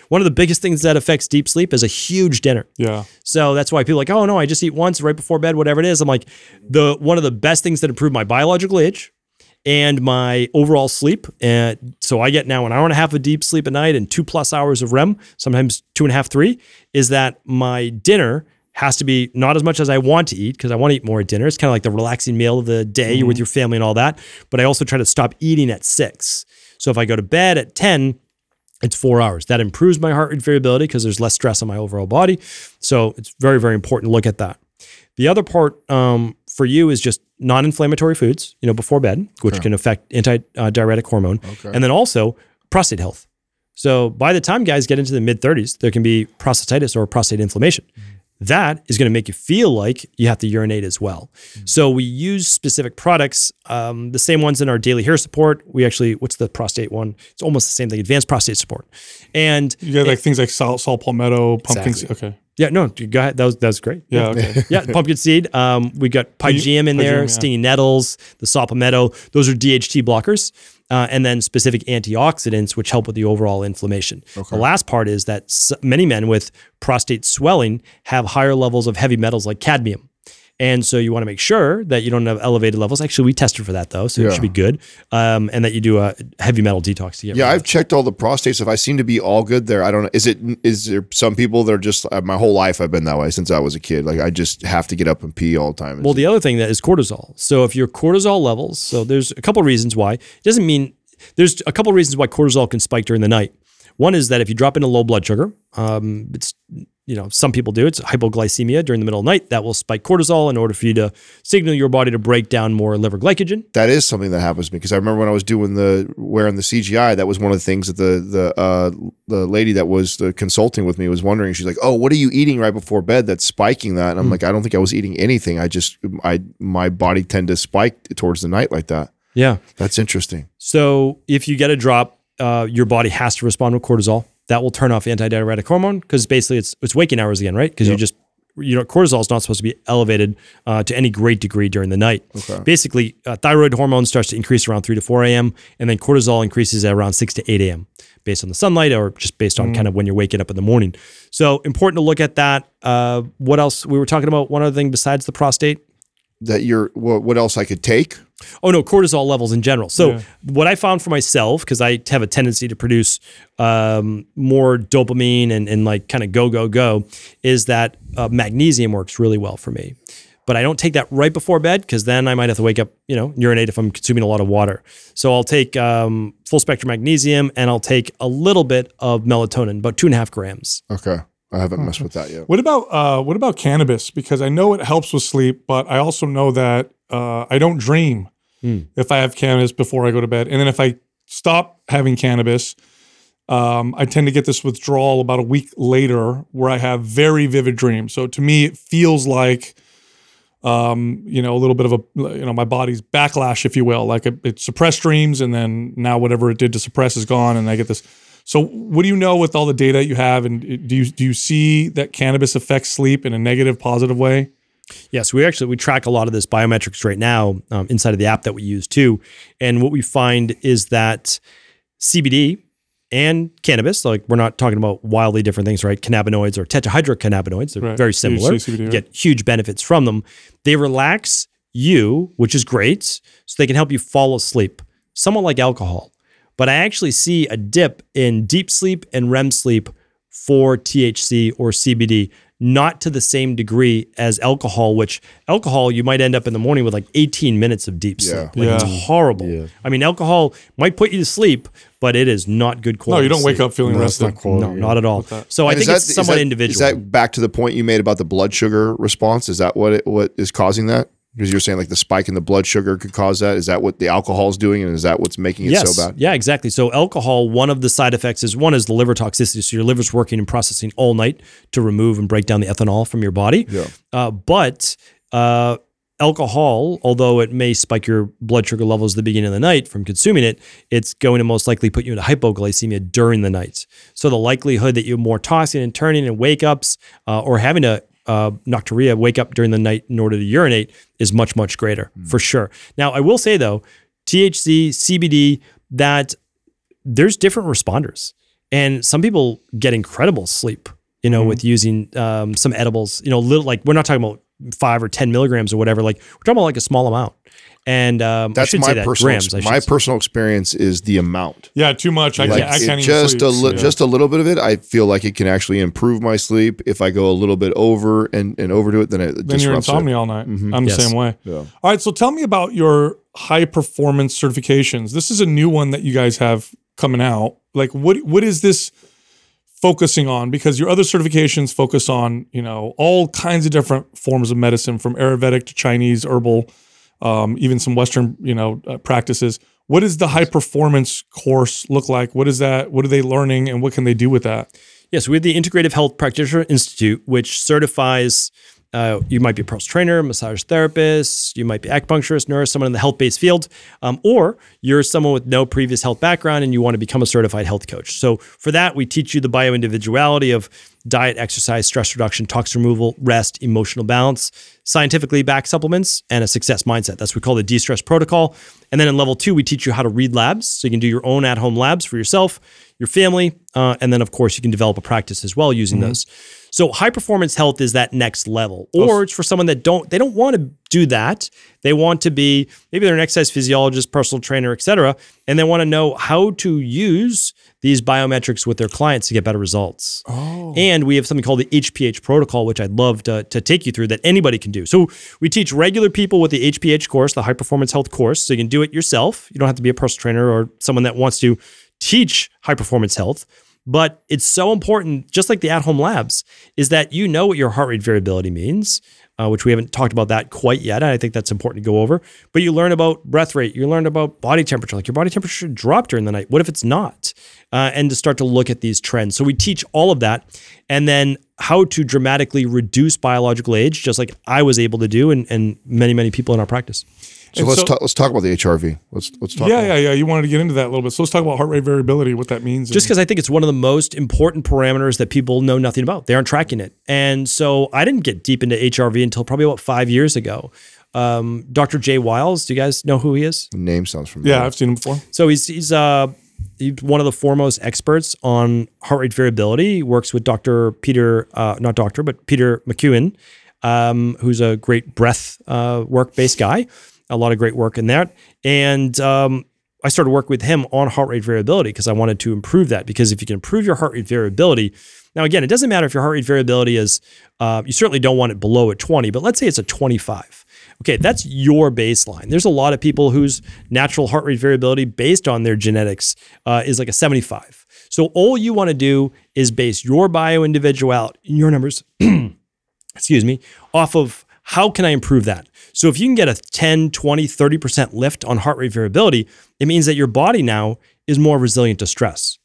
one of the biggest things that affects deep sleep is a huge dinner. Yeah. So that's why people are like, oh no, I just eat once right before bed, whatever it is. I'm like, one of the best things that improved my biological age and my overall sleep. And so I get now an hour and a half of deep sleep a night and 2+ hours of REM, sometimes 2.5, 3, is that my dinner has to be not as much as I want to eat because I want to eat more at dinner. It's kind of like the relaxing meal of the day. Mm-hmm. You're with your family and all that. But I also try to stop eating at 6. So if I go to bed at 10, it's 4 hours. That improves my heart rate variability because there's less stress on my overall body. So it's very, very important to look at that. The other part for you is just non-inflammatory foods, before bed, which can affect antidiuretic hormone. Okay. And then also prostate health. So by the time guys get into the mid-30s, there can be prostatitis or prostate inflammation. Mm-hmm. That is going to make you feel like you have to urinate as well. Mm-hmm. So we use specific products, the same ones in our daily hair support. We actually, what's the prostate one? It's almost the same thing, advanced prostate support. And you got things like sal palmetto, pumpkin seed. Okay. Yeah, no, go ahead. That was great. Yeah, okay. Yeah, pumpkin seed. We got pygium in there, stinging nettles, the saw palmetto. Those are DHT blockers. And then specific antioxidants, which help with the overall inflammation. Okay. The last part is that many men with prostate swelling have higher levels of heavy metals like cadmium. And so you want to make sure that you don't have elevated levels. Actually, we tested for that though, so it should be good. And that you do a heavy metal detox to get rid of I've checked all the prostate stuff. I seem to be all good there. I don't know. Is there some people that are just, my whole life I've been that way since I was a kid. Like I just have to get up and pee all the time. Well, the other thing that is cortisol. So if your cortisol levels, so there's a couple of reasons why. There's a couple of reasons why cortisol can spike during the night. One is that if you drop into low blood sugar, some people do. It's hypoglycemia during the middle of the night. That will spike cortisol in order for you to signal your body to break down more liver glycogen. That is something that happens to me because I remember when I was wearing the CGI, that was one of the things that the lady that was consulting with me was wondering. She's like, oh, what are you eating right before bed that's spiking that? And I'm like, I don't think I was eating anything. My body tend to spike towards the night like that. Yeah. That's interesting. So if you get a drop, your body has to respond with cortisol. That will turn off antidiuretic hormone because basically it's waking hours again, right? Because you just you know, cortisol is not supposed to be elevated to any great degree during the night. Okay. Basically, thyroid hormone starts to increase around 3 to 4 a.m. and then cortisol increases at around 6 to 8 a.m. based on the sunlight or just based on kind of when you're waking up in the morning. So important to look at that. What else? We were talking about one other thing besides the prostate. That you're, what else I could take? Oh no, cortisol levels in general. So what I found for myself, because I have a tendency to produce more dopamine and like kind of go, is that magnesium works really well for me. But I don't take that right before bed because then I might have to wake up, you know, urinate if I'm consuming a lot of water. So I'll take full spectrum magnesium and I'll take a little bit of melatonin, about 2.5 grams. Okay. I haven't messed with that yet. What about cannabis? Because I know it helps with sleep, but I also know that I don't dream if I have cannabis before I go to bed. And then if I stop having cannabis, I tend to get this withdrawal about a week later where I have very vivid dreams. So to me, it feels like, you know, a little bit of a, you know, my body's backlash, if you will, like it suppressed dreams. And then now whatever it did to suppress is gone. And I get this. So what do you know with all the data you have, and do you see that cannabis affects sleep in a negative, positive way? Yes, we track a lot of this biometrics right now inside of the app that we use too. And what we find is that CBD and cannabis, like we're not talking about wildly different things, right? Cannabinoids or tetrahydrocannabinoids, they're very similar. CBD, you get huge benefits from them. They relax you, which is great, so they can help you fall asleep, somewhat like alcohol. But I actually see a dip in deep sleep and REM sleep for THC or CBD, not to the same degree as alcohol, which alcohol, you might end up in the morning with like 18 minutes of deep sleep. Like it's horrible. Yeah. I mean, alcohol might put you to sleep, but it is not good quality. No, you don't wake up feeling rested. Not quality, no, not at all. So I think it's somewhat individual. Is that back to the point you made about the blood sugar response? Is that what is causing that? Because you're saying like the spike in the blood sugar could cause that. Is that what the alcohol is doing? And is that what's making it so bad? Yeah, exactly. So alcohol, one of the side effects is the liver toxicity. So your liver's working and processing all night to remove and break down the ethanol from your body. Yeah. But alcohol, although it may spike your blood sugar levels at the beginning of the night from consuming it, it's going to most likely put you into hypoglycemia during the night. So the likelihood that you're more tossing and turning and wake-ups or having to nocturia, wake up during the night in order to urinate, is much, much greater for sure. Now, I will say though, THC, CBD, that there's different responders, and some people get incredible sleep, you know, with using some edibles, you know, little, like we're not talking about 5 or 10 milligrams or whatever, like we're talking about like a small amount. And that's my personal experience is the amount. Yeah, too much. I can't even sleep. Just a little bit of it. I feel like it can actually improve my sleep. If I go a little bit over and overdo it, then you're insomnia all night. I'm the same way. Yeah. All right, so tell me about your high performance certifications. This is a new one that you guys have coming out. Like, what is this focusing on? Because your other certifications focus on, you know, all kinds of different forms of medicine, from Ayurvedic to Chinese herbal. Even some Western, you know, practices. What does the high performance course look like? What is that? What are they learning, and what can they do with that? Yes, we have the Integrative Health Practitioner Institute, which certifies. You might be a personal trainer, massage therapist, you might be acupuncturist, nurse, someone in the health-based field, or you're someone with no previous health background and you want to become a certified health coach. So for that, we teach you the bioindividuality of diet, exercise, stress reduction, toxin removal, rest, emotional balance, scientifically backed supplements, and a success mindset. That's what we call the de-stress protocol. And then in level 2, we teach you how to read labs. So you can do your own at-home labs for yourself, your family, and then of course you can develop a practice as well using those. So high performance health is that next level, or it's for someone that they don't want to do that. They want to be, maybe they're an exercise physiologist, personal trainer, et cetera, and they want to know how to use these biometrics with their clients to get better results. Oh. And we have something called the HPH protocol, which I'd love to take you through, that anybody can do. So we teach regular people with the HPH course, the high performance health course, so you can do it yourself. You don't have to be a personal trainer or someone that wants to teach high performance health. But it's so important, just like the at-home labs, is that you know what your heart rate variability means, which we haven't talked about that quite yet. And I think that's important to go over. But you learn about breath rate. You learn about body temperature. Like, your body temperature should drop during the night. What if it's not? and to start to look at these trends. So we teach all of that, and then how to dramatically reduce biological age, just like I was able to do, and many, many people in our practice. So let's talk about the HRV. Let's talk about. You wanted to get into that a little bit. So let's talk about heart rate variability, what that means. Just because I think it's one of the most important parameters that people know nothing about. They aren't tracking it. And so I didn't get deep into HRV until probably about 5 years ago. Dr. Jay Wiles, do you guys know who he is? The name sounds familiar. Yeah, I've seen him before. So he's one of the foremost experts on heart rate variability. He works with Peter McEwen, who's a great breath work-based guy. A lot of great work in that. And I started work with him on heart rate variability because I wanted to improve that. Because if you can improve your heart rate variability, now again, it doesn't matter if your heart rate variability is, you certainly don't want it below a 20, but let's say it's a 25. Okay, that's your baseline. There's a lot of people whose natural heart rate variability based on their genetics is like a 75. So all you want to do is base your bioindividuality, your numbers, excuse me, off of how can I improve that? So if you can get a 10, 20, 30% lift on heart rate variability, it means that your body now is more resilient to stress.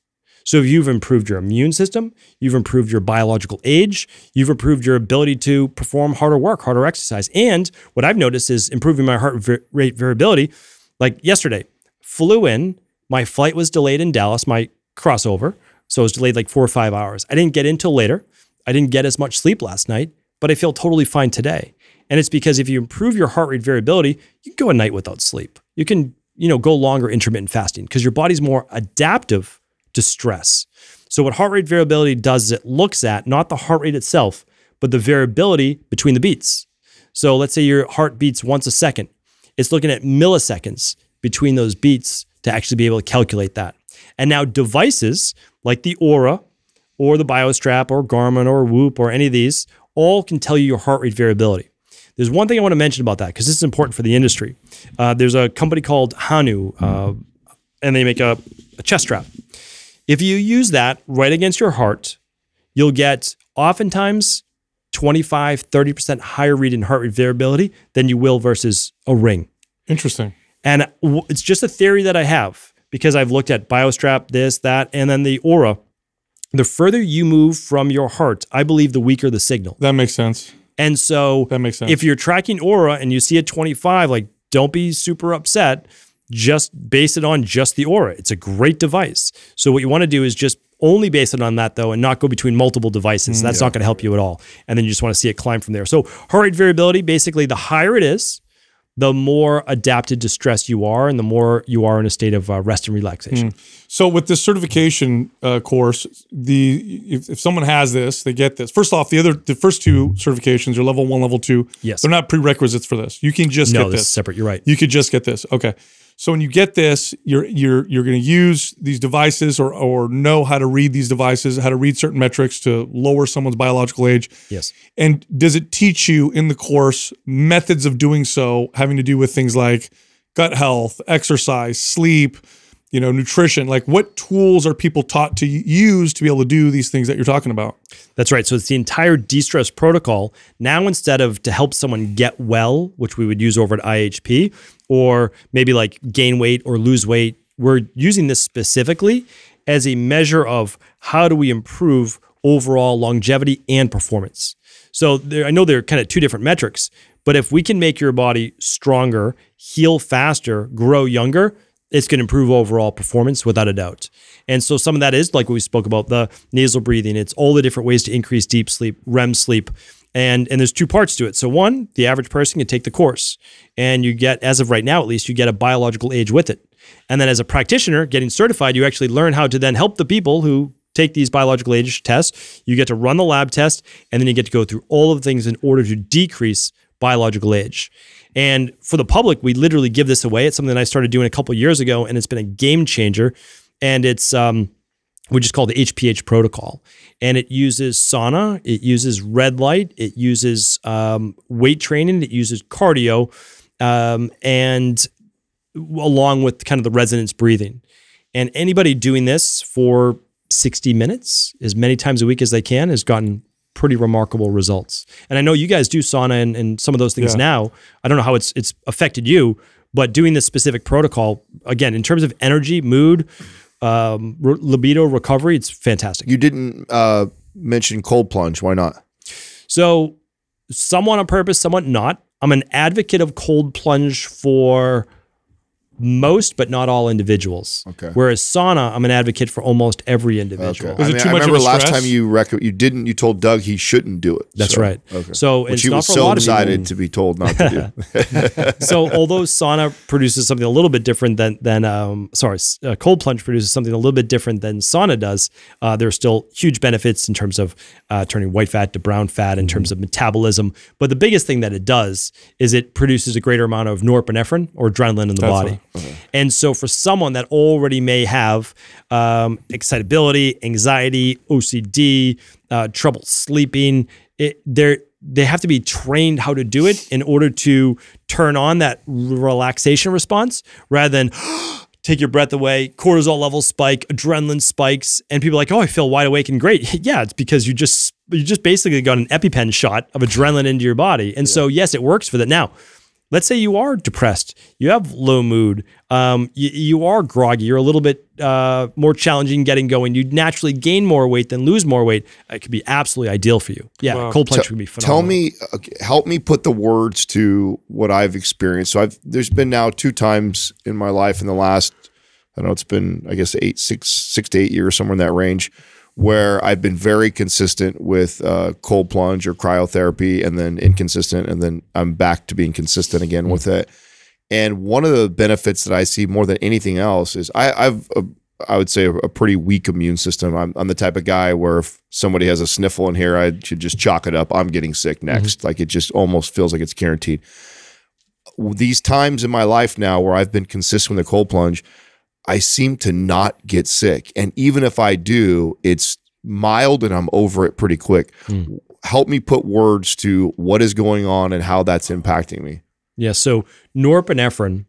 So if you've improved your immune system, you've improved your biological age, you've improved your ability to perform harder work, harder exercise. And what I've noticed is improving my heart rate variability. Like yesterday, flew in, my flight was delayed in Dallas, my crossover. So it was delayed like 4 or 5 hours. I didn't get in till later. I didn't get as much sleep last night, but I feel totally fine today. And it's because if you improve your heart rate variability, you can go a night without sleep. You can, go longer intermittent fasting because your body's more adaptive to stress. So what heart rate variability does is it looks at not the heart rate itself, but the variability between the beats. So let's say your heart beats once a second. It's looking at milliseconds between those beats to actually be able to calculate that. And now devices like the Oura or the BioStrap or Garmin or Whoop or any of these all can tell you your heart rate variability. There's one thing I want to mention about that because this is important for the industry. There's a company called Hanu, and they make a chest strap. If you use that right against your heart, you'll get oftentimes 25, 30% higher read in heart rate variability than you will versus a ring. Interesting. And it's just a theory that I have because I've looked at BioStrap, this, that, and then the Oura. The further you move from your heart, I believe the weaker the signal. That makes sense. And so that makes sense. If you're tracking Oura and you see a 25, like don't be super upset, just base it on just the Oura. It's a great device. So what you want to do is just only base it on that though and not go between multiple devices. That's not going to help you at all. And then you just want to see it climb from there. So heart rate variability, basically the higher it is, the more adapted to stress you are and the more you are in a state of rest and relaxation. So with this certification course, if someone has this, they get this. First off, the first two certifications are level 1, level 2. Yes. They're not prerequisites for this. You can just get this. No, this is separate. You're right. You could just get this. Okay. So when you get this, you're going to use these devices or know how to read these devices, how to read certain metrics to lower someone's biological age. Yes. And does it teach you in the course methods of doing so, having to do with things like gut health, exercise, sleep, nutrition? Like what tools are people taught to use to be able to do these things that you're talking about? That's right. So it's the entire de-stress protocol. Now, instead of to help someone get well, which we would use over at IHP, or maybe like gain weight or lose weight, we're using this specifically as a measure of how do we improve overall longevity and performance. So I know they're kind of two different metrics, but if we can make your body stronger, heal faster, grow younger, it's going to improve overall performance without a doubt. And so some of that is like what we spoke about, the nasal breathing. It's all the different ways to increase deep sleep, REM sleep. And there's two parts to it. So one, the average person can take the course and you get, as of right now, at least you get a biological age with it. And then as a practitioner getting certified, you actually learn how to then help the people who take these biological age tests. You get to run the lab test and then you get to go through all of the things in order to decrease biological age. And for the public, we literally give this away. It's something that I started doing a couple of years ago, and it's been a game changer. And it's we just call the HPH protocol. And it uses sauna, it uses red light, it uses weight training, it uses cardio, and along with kind of the resonance breathing. And anybody doing this for 60 minutes, as many times a week as they can, has gotten pretty remarkable results. And I know you guys do sauna and some of those things now. I don't know how it's affected you, but doing this specific protocol, again, in terms of energy, mood, libido recovery. It's fantastic. You didn't mention cold plunge. Why not? So somewhat on purpose, somewhat not. I'm an advocate of cold plunge for most, but not all individuals. Okay. Whereas sauna, I'm an advocate for almost every individual. Okay. I remember last time you told Doug he shouldn't do it. That's right. Okay. So which he was so excited to be told not to do. So although sauna produces something a little bit different than cold plunge produces something a little bit different than sauna does, there are still huge benefits in terms of turning white fat to brown fat, in terms of metabolism. But the biggest thing that it does is it produces a greater amount of norepinephrine or adrenaline in the body. Okay. And so for someone that already may have excitability, anxiety, OCD, trouble sleeping, they have to be trained how to do it in order to turn on that relaxation response rather than take your breath away, cortisol levels spike, adrenaline spikes, and people are like, oh, I feel wide awake and great. Yeah, it's because you just basically got an EpiPen shot of adrenaline into your body. And so, yes, it works for that. Now, let's say you are depressed, you have low mood, you are groggy, you're a little bit more challenging getting going, you naturally gain more weight than lose more weight. It could be absolutely ideal for you. Yeah, wow. Cold plunge would be phenomenal. Tell me, help me put the words to what I've experienced. So there's been now 2 times in my life in the last, I don't know, it's been, I guess, 6 to 8 years, somewhere in that range, where I've been very consistent with cold plunge or cryotherapy, and then inconsistent, and then I'm back to being consistent again with it. And one of the benefits that I see more than anything else is I would say a pretty weak immune system. I'm the type of guy where if somebody has a sniffle in here, I should just chalk it up. I'm getting sick next. Like, it just almost feels like it's guaranteed. These times in my life now where I've been consistent with the cold plunge, I seem to not get sick. And even if I do, it's mild and I'm over it pretty quick. Help me put words to what is going on and how that's impacting me. Yeah, so norepinephrine,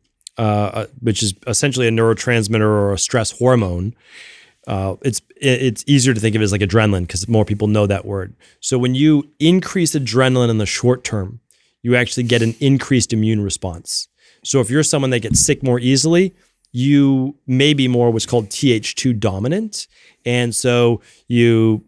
which is essentially a neurotransmitter or a stress hormone, it's easier to think of it as like adrenaline because more people know that word. So when you increase adrenaline in the short term, you actually get an increased immune response. So if you're someone that gets sick more easily, you may be more what's called Th2 dominant. And so you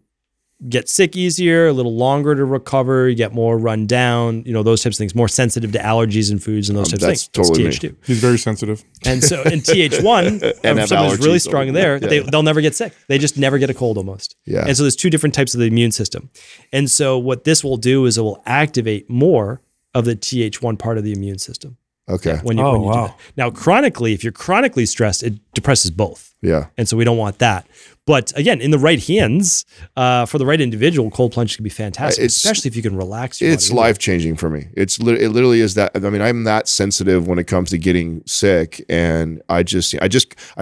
get sick easier, a little longer to recover, you get more run down, those types of things, more sensitive to allergies and foods and those types of things. Totally. That's Th2. He's very sensitive. And so in Th1, if someone's really strong in there, they'll never get sick. They just never get a cold almost. Yeah. And so there's 2 different types of the immune system. And so what this will do is it will activate more of the Th1 part of the immune system. Okay. Yeah, when you do that. Now, chronically, if you're chronically stressed, it depresses both. Yeah. And so we don't want that. But again, in the right hands, for the right individual, cold plunge can be fantastic, especially if you can relax your body. It's life-changing for me. It literally is that. I mean, I'm that sensitive when it comes to getting sick. And I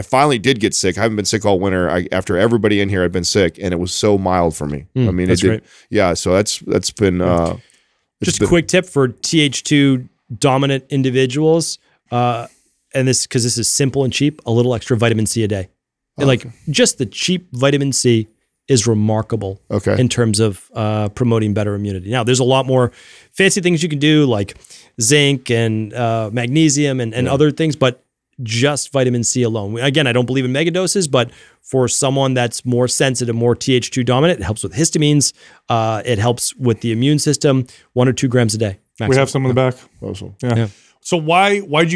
finally did get sick. I haven't been sick all winter. After everybody in here had been sick, and it was so mild for me. I mean, that's great. Yeah, so that's been... just a quick tip for Th2 dominant individuals, and this, because this is simple and cheap, a little extra vitamin C a day. Okay. Like, just the cheap vitamin C is remarkable in terms of promoting better immunity. Now, there's a lot more fancy things you can do, like zinc and magnesium and other things, but just vitamin C alone. Again, I don't believe in megadoses, but for someone that's more sensitive, more Th2 dominant, it helps with histamines. It helps with the immune system, 1 or 2 grams a day. Maximum. We have some in the back. Also. Yeah. So why did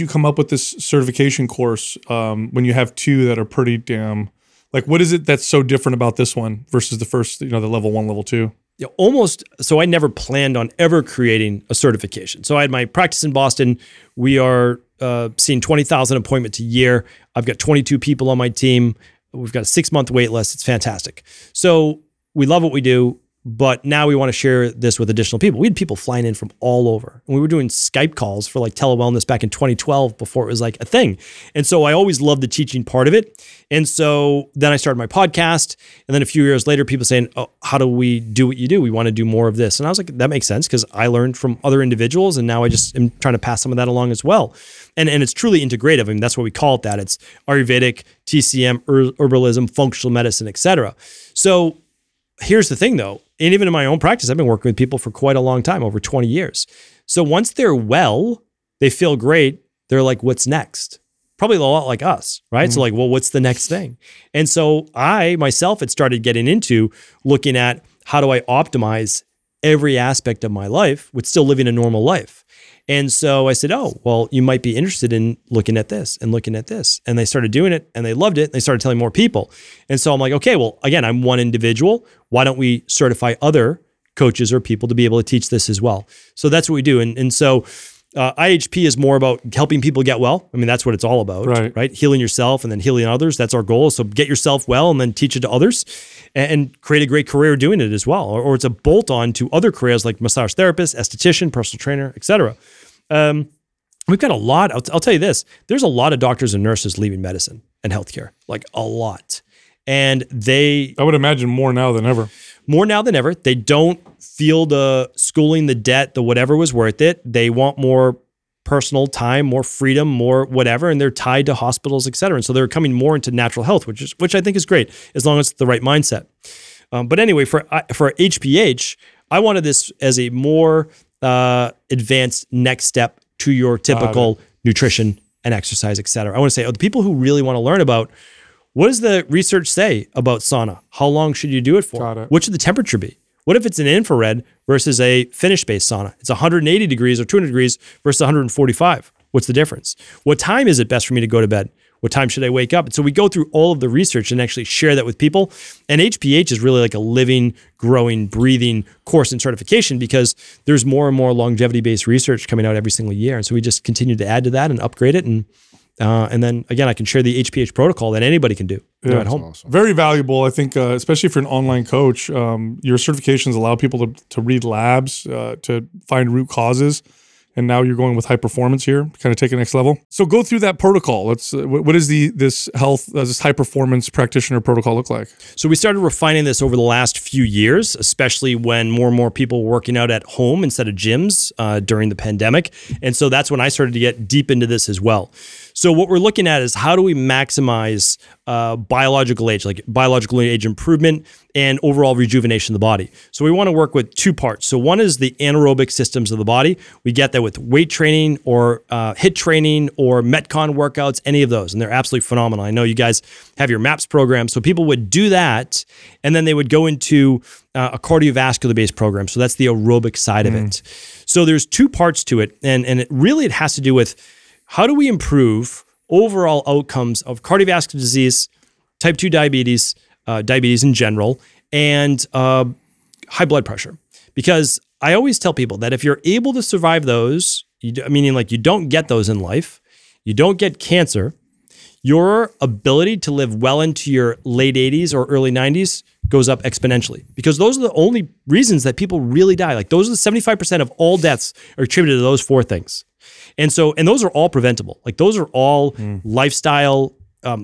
you come up with this certification course when you have 2 that are pretty damn, like, what is it that's so different about this one versus the first, the level 1, level 2? Yeah, almost. So I never planned on ever creating a certification. So I had my practice in Boston. We are seeing 20,000 appointments a year. I've got 22 people on my team. We've got a 6-month wait list. It's fantastic. So we love what we do. But now we want to share this with additional people. We had people flying in from all over. And we were doing Skype calls for like telewellness back in 2012 before it was like a thing. And so I always loved the teaching part of it. And so then I started my podcast. And then a few years later, people saying, oh, how do we do what you do? We want to do more of this. And I was like, that makes sense, because I learned from other individuals. And now I just am trying to pass some of that along as well. And it's truly integrative. I mean, that's what we call it that. It's Ayurvedic, TCM, herbalism, functional medicine, et cetera. So here's the thing, though. And even in my own practice, I've been working with people for quite a long time, over 20 years. So once they're well, they feel great. They're like, what's next? probably a lot like us, right? Mm-hmm. So like, well, what's the next thing? And so I myself had started getting into looking at how do I optimize every aspect of my life with still living a normal life. And so I said, oh, well, you might be interested in looking at this and looking at this. And they started doing it and they loved it. And they started telling more people. And so I'm like, okay, well, again, I'm one individual. Why don't we certify other coaches or people to be able to teach this as well? So that's what we do. And so IHP is more about helping people get well. I mean, that's what it's all about, right? Healing yourself and then healing others. That's our goal. So get yourself well and then teach it to others and create a great career doing it as well. Or it's a bolt on to other careers like massage therapist, esthetician, personal trainer, et cetera. We've got a lot. I'll tell you this. There's a lot of doctors and nurses leaving medicine and healthcare, like a lot. And I would imagine more now than ever. More now than ever. They don't feel the schooling, the debt, the whatever was worth it. They want more personal time, more freedom, more whatever, and they're tied to hospitals, et cetera. And so they're coming more into natural health, which I think is great, as long as it's the right mindset. But anyway, for HPH, I wanted this as a more advanced next step to your typical nutrition and exercise, et cetera. I want to say, the people who really want to learn about, what does the research say about sauna? How long should you do it for? What should the temperature be? What if it's an infrared versus a Finnish-based sauna? It's 180 degrees or 200 degrees versus 145. What's the difference? What time is it best for me to go to bed? What time should I wake up? And so we go through all of the research and actually share that with people. And HPH is really like a living, growing, breathing course and certification, because there's more and more longevity-based research coming out every single year. And so we just continue to add to that and upgrade it. And then again, I can share the HPH protocol that anybody can do at home. Awesome. Very valuable, I think, especially if you're an online coach. Your certifications allow people to read labs, to find root causes. And now you're going with high performance here, kind of take it next level. So go through that protocol. Let's. What is this high performance practitioner protocol look like? So we started refining this over the last few years, especially when more and more people were working out at home instead of gyms during the pandemic. And so that's when I started to get deep into this as well. So what we're looking at is how do we maximize biological age improvement and overall rejuvenation of the body. So we want to work with two parts. So one is the anaerobic systems of the body. We get that with weight training or HIIT training or Metcon workouts, any of those. And they're absolutely phenomenal. I know you guys have your MAPS program. So people would do that and then they would go into a cardiovascular-based program. So that's the aerobic side of it. So there's two parts to it. And it has to do with how do we improve overall outcomes of cardiovascular disease, type 2 diabetes, diabetes in general, and high blood pressure. Because I always tell people that if you're able to survive those, meaning like you don't get those in life, you don't get cancer, your ability to live well into your late 80s or early 90s goes up exponentially, because those are the only reasons that people really die. Like those are the 75% of all deaths are attributed to those four things. And so, and those are all preventable. Like those are all lifestyle.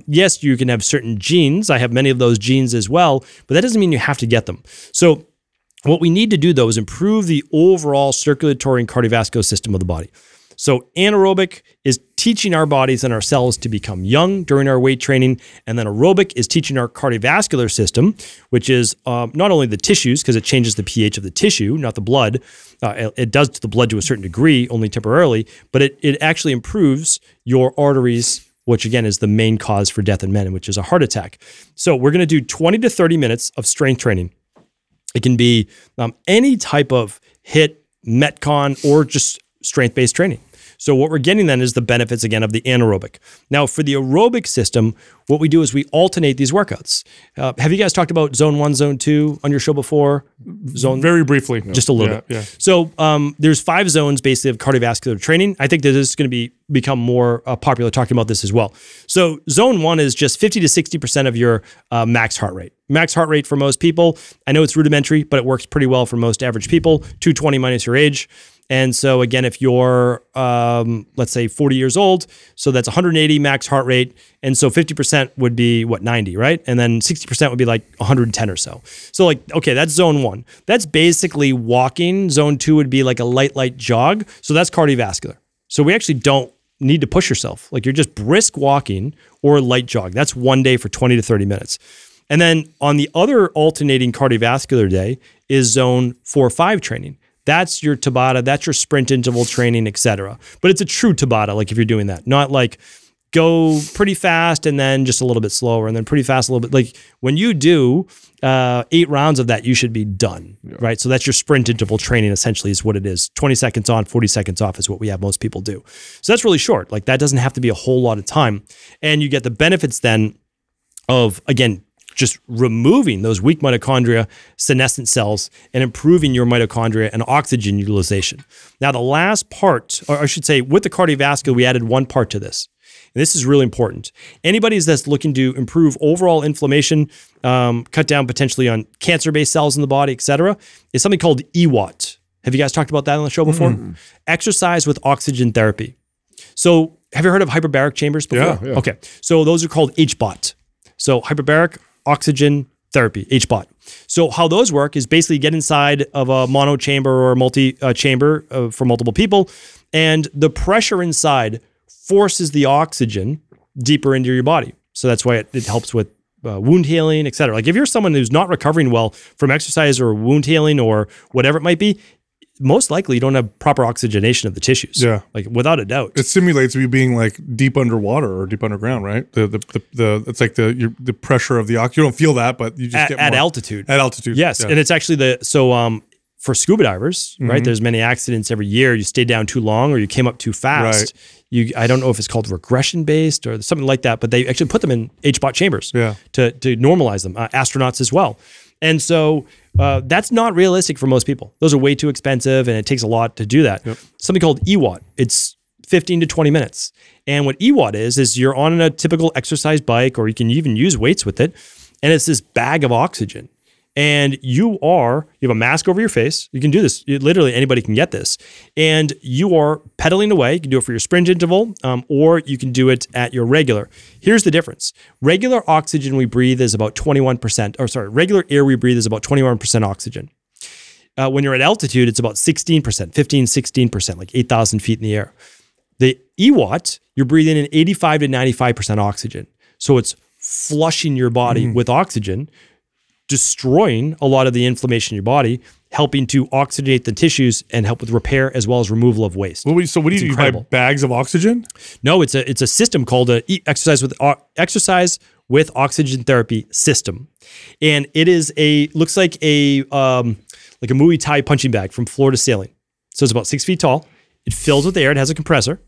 Yes, you can have certain genes. I have many of those genes as well, but that doesn't mean you have to get them. So what we need to do though is improve the overall circulatory and cardiovascular system of the body. So anaerobic is teaching our bodies and our cells to become young during our weight training. And then aerobic is teaching our cardiovascular system, which is not only the tissues, because it changes the pH of the tissue, not the blood. It does to the blood to a certain degree, only temporarily, but it actually improves your arteries, which again is the main cause for death in men, which is a heart attack. So we're going to do 20 to 30 minutes of strength training. It can be any type of HIIT, Metcon, or just strength-based training. So what we're getting then is the benefits again of the anaerobic. Now for the aerobic system, what we do is we alternate these workouts. Have you guys talked about zone one, zone two on your show before? Very briefly. Just a little bit. Yeah. So there's 5 zones basically of cardiovascular training. I think that this is going to become more popular talking about this as well. So zone one is just 50 to 60% of your max heart rate. Max heart rate for most people, I know it's rudimentary, but it works pretty well for most average people, 220 minus your age. And so again, if you're, let's say 40 years old, so that's 180 max heart rate. And so 50% would be what, 90, right? And then 60% would be like 110 or so. So like, okay, that's zone one. That's basically walking. Zone two would be like a light jog. So that's cardiovascular. So we actually don't need to push yourself. Like you're just brisk walking or light jog. That's one day for 20 to 30 minutes. And then on the other alternating cardiovascular day is zone 4-5 training. That's your Tabata, that's your sprint interval training, et cetera. But it's a true Tabata, like if you're doing that, not like go pretty fast and then just a little bit slower and then pretty fast, a little bit. Like when you do 8 rounds of that, you should be done, right? So that's your sprint interval training essentially is what it is. 20 seconds on, 40 seconds off is what we have most people do. So that's really short. Like that doesn't have to be a whole lot of time. And you get the benefits then of, again, just removing those weak mitochondria senescent cells and improving your mitochondria and oxygen utilization. Now the last part, or I should say with the cardiovascular, we added one part to this. And this is really important. Anybody that's looking to improve overall inflammation, cut down potentially on cancer-based cells in the body, et cetera, is something called EWOT. Have you guys talked about that on the show before? Exercise with oxygen therapy. So have you heard of hyperbaric chambers before? Yeah. Okay, so those are called HBOT. So hyperbaric oxygen therapy, HBOT. So how those work is basically get inside of a mono chamber or a multi chamber for multiple people, and the pressure inside forces the oxygen deeper into your body. So that's why it helps with wound healing, et cetera. Like if you're someone who's not recovering well from exercise or wound healing or whatever it might be, most likely you don't have proper oxygenation of the tissues. Yeah. Like without a doubt. It simulates you being like deep underwater or deep underground, right? It's like the pressure of the oxygen. You don't feel that, but you just get more. At altitude. At altitude. Yes. Yeah. And it's actually for scuba divers, right? There's many accidents every year. You stayed down too long or you came up too fast. Right. I don't know if it's called regression-based or something like that, but they actually put them in HBOT chambers to normalize them, astronauts as well. And so that's not realistic for most people. Those are way too expensive and it takes a lot to do that. Yep. Something called EWOT. It's 15 to 20 minutes. And what EWOT is you're on a typical exercise bike, or you can even use weights with it, and it's this bag of oxygen. And you have a mask over your face. You can do this. Literally anybody can get this. And you are pedaling away. You can do it for your sprint interval, or you can do it at your regular. Here's the difference. Regular oxygen we breathe is about 21%, or sorry, regular air we breathe is about 21% oxygen. When you're at altitude, it's about 16%, 15, 16%, like 8,000 feet in the air. The EWOT, you're breathing in 85 to 95% oxygen. So it's flushing your body with oxygen, destroying a lot of the inflammation in your body, helping to oxygenate the tissues and help with repair as well as removal of waste. So what do you do by bags of oxygen? No, it's a system called exercise with oxygen therapy system. And it is looks like a Muay Thai punching bag from floor to ceiling. So it's about 6 feet tall. It fills with air. It has a compressor.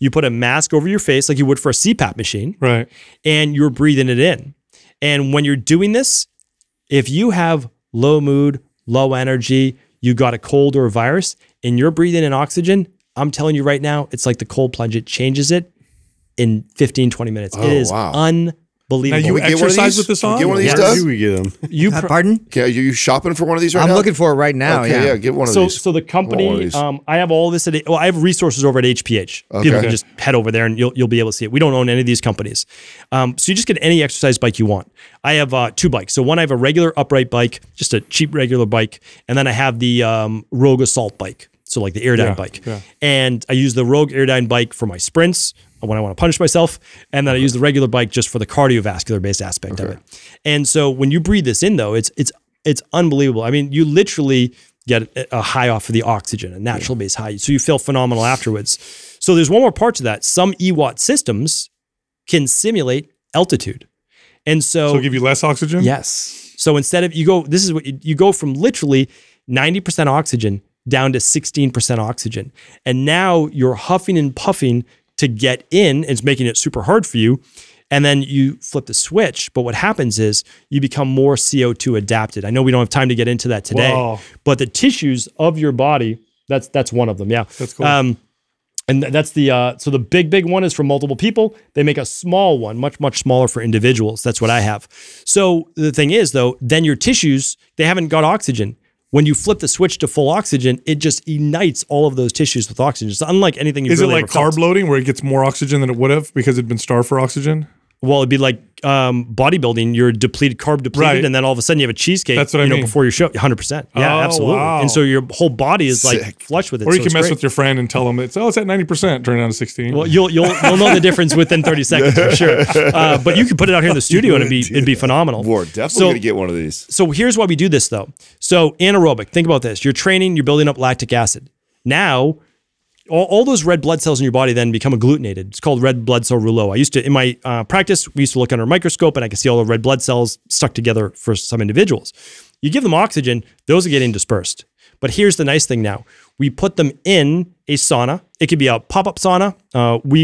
You put a mask over your face like you would for a CPAP machine. Right. And you're breathing it in. And when you're doing this, if you have low mood, low energy, you got a cold or a virus, and you're breathing in oxygen, I'm telling you right now, it's like the cold plunge. It changes it in 15, 20 minutes. Oh, it is unbelievable. Now, you exercise with this on? Get one of these, Doug? You pardon? Okay, are you shopping for one of these right now? I'm looking for it right now. Okay, yeah, get one of these. So the company, I have all this I have resources over at HPH. Okay. People can just head over there and you'll be able to see it. We don't own any of these companies. So you just get any exercise bike you want. I have 2 bikes. So one, I have a regular upright bike, just a cheap regular bike. And then I have the Rogue Assault bike. So like the Airdyne bike. Yeah. And I use the Rogue Airdyne bike for my sprints, when I want to punish myself, and then I use the regular bike just for the cardiovascular-based aspect of it. And so when you breathe this in, though, it's unbelievable. I mean, you literally get a high off of the oxygen, a natural-based high, so you feel phenomenal afterwards. So there's one more part to that. Some EWOT systems can simulate altitude. And so... So give you less oxygen? Yes. So instead of... you go from literally 90% oxygen down to 16% oxygen. And now you're huffing and puffing to get in, it's making it super hard for you. And then you flip the switch. But what happens is you become more CO2 adapted. I know we don't have time to get into that today, but the tissues of your body, that's one of them. Yeah. That's cool. And that's so the big one is for multiple people. They make a small one, much, much smaller for individuals. That's what I have. So the thing is though, then your tissues, they haven't got oxygen. When you flip the switch to full oxygen, it just ignites all of those tissues with oxygen. It's unlike anything you've really ever felt. Is it like carb loading where it gets more oxygen than it would have because it'd been starved for oxygen? Well, it'd be like bodybuilding. You're carb depleted, right, and then all of a sudden you have a cheesecake That's what I mean. Before your show. 100%. Yeah, absolutely. Wow. And so your whole body is like flush with it. Or you can mess with your friend and tell them, it's at 90%, turn it down to 16. Well, you'll know the difference within 30 seconds for sure. But you could put it out here in the studio and it'd be phenomenal. We're definitely going to get one of these. So here's why we do this though. So anaerobic, think about this. You're training, you're building up lactic acid. Now, all those red blood cells in your body then become agglutinated. It's called red blood cell rouleau. I used to, in my practice, we used to look under a microscope and I could see all the red blood cells stuck together for some individuals. You give them oxygen, those are getting dispersed. But here's the nice thing now. We put them in a sauna. It could be a pop-up sauna. We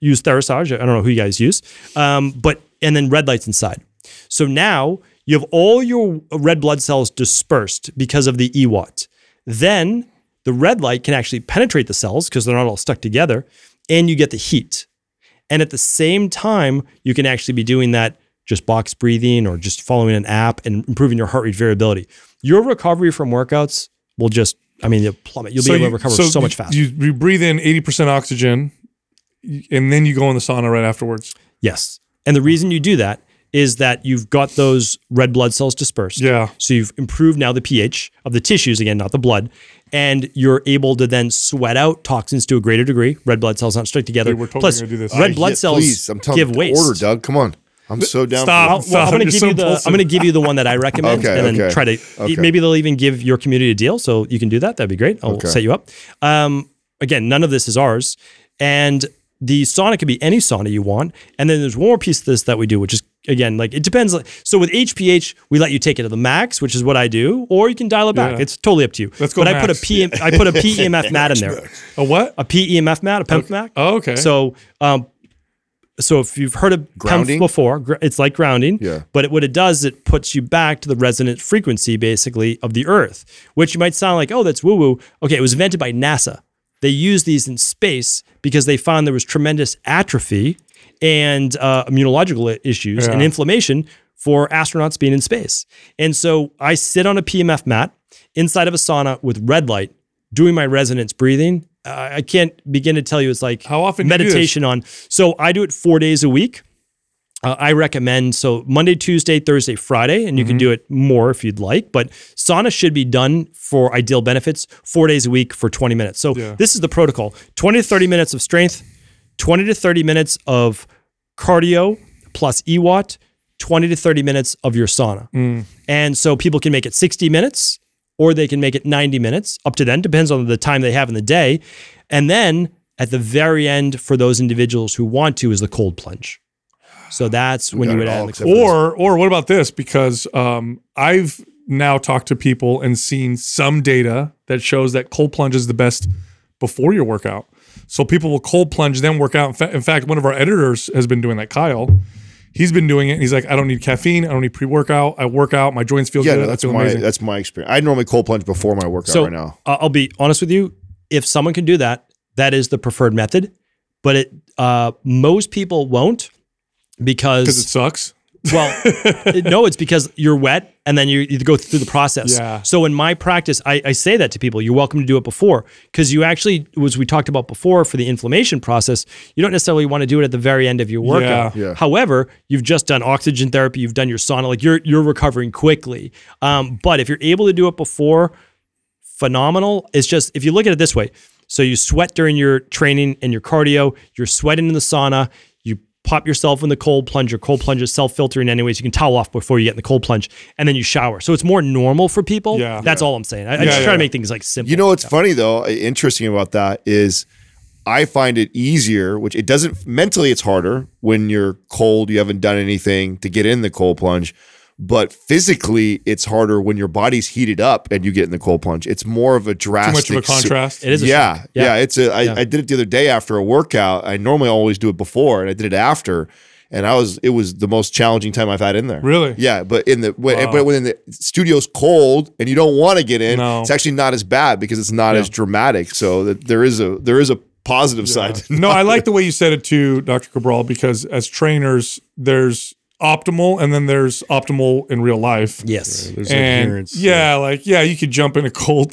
use Therasage. I don't know who you guys use. And then red lights inside. So now you have all your red blood cells dispersed because of the EWOT. Then the red light can actually penetrate the cells because they're not all stuck together, and you get the heat. And at the same time, you can actually be doing that just box breathing or just following an app and improving your heart rate variability. Your recovery from workouts will just, I mean, you'll plummet. You'll be able to recover so much faster. You breathe in 80% oxygen, and then you go in the sauna right afterwards. Yes. And the reason you do that is that you've got those red blood cells dispersed. Yeah. So you've improved now the pH of the tissues, again, not the blood. And you're able to then sweat out toxins to a greater degree. Red blood cells not stuck together. Dude, we're totally gonna do this. Red blood cells give waste. Order, Doug. Come on. I'm so down. Stop. Well, I'm going to give you the one that I recommend, and then try to. Okay. Maybe they'll even give your community a deal, so you can do that. That'd be great. I'll set you up. Again, none of this is ours, and the sauna could be any sauna you want. And then there's one more piece of this that we do, which is, again, like, it depends. So with HPH, we let you take it to the max, which is what I do, or you can dial it back. Yeah. It's totally up to you. Let's go. But max. I put a PEMF mat in there. A what? A PEMF mat, a PEMF mat. Oh, okay. So, so if you've heard of grounding PEMF before, it's like grounding, but what it does, it puts you back to the resonant frequency, basically, of the Earth, which you might sound like, oh, that's woo-woo. Okay, it was invented by NASA. They used these in space because they found there was tremendous atrophy and immunological issues and inflammation for astronauts being in space. And so I sit on a PEMF mat inside of a sauna with red light, doing my resonance breathing. I can't begin to tell you. It's like how often meditation on. So I do it 4 days a week. I recommend Monday, Tuesday, Thursday, Friday, and you can do it more if you'd like. But sauna should be done for ideal benefits 4 days a week for 20 minutes. So this is the protocol: 20 to 30 minutes of strength, 20 to 30 minutes of cardio plus EWOT, 20 to 30 minutes of your sauna. And so people can make it 60 minutes. Or they can make it 90 minutes, up to then, depends on the time they have in the day. And then at the very end, for those individuals who want to, is the cold plunge. So that's when you would add the cold plunge. Or what about this? Because I've now talked to people and seen some data that shows that cold plunge is the best before your workout. So people will cold plunge, then work out. In fact, one of our editors has been doing that, Kyle. He's been doing it, and he's like, I don't need caffeine. I don't need pre-workout. I work out. My joints feel good. No, that's my experience. I normally cold plunge before my workout right now. I'll be honest with you. If someone can do that, that is the preferred method. But most people won't because it sucks. Well, no, it's because you're wet, and then you go through the process. Yeah. So in my practice, I say that to people. You're welcome to do it before, because you actually, as we talked about before, for the inflammation process, you don't necessarily want to do it at the very end of your workout. Yeah. Yeah. However, you've just done oxygen therapy, you've done your sauna, like you're recovering quickly. But if you're able to do it before, phenomenal. It's just, if you look at it this way, so you sweat during your training and your cardio, you're sweating in the sauna, pop yourself in the cold plunge. Or cold plunge is self-filtering anyways. You can towel off before you get in the cold plunge, and then you shower. So it's more normal for people. Yeah. That's all I'm saying. I just try to make things like simple. You know what's funny though, interesting about that is I find it easier, which it doesn't, mentally it's harder when you're cold, you haven't done anything to get in the cold plunge. But physically, it's harder when your body's heated up and you get in the cold plunge. It's more of a drastic. Too much of a contrast. It is. I did it the other day after a workout. I normally always do it before, and I did it after, and it was the most challenging time I've had in there. Really? Yeah, but when the studio's cold and you don't want to get in, it's actually not as bad because it's not as dramatic. So that there is a positive side. No, I like the way you said it too, Dr. Cabral, because as trainers, there's optimal, and then there's optimal in real life. Yes, there's adherence. You could jump in a cold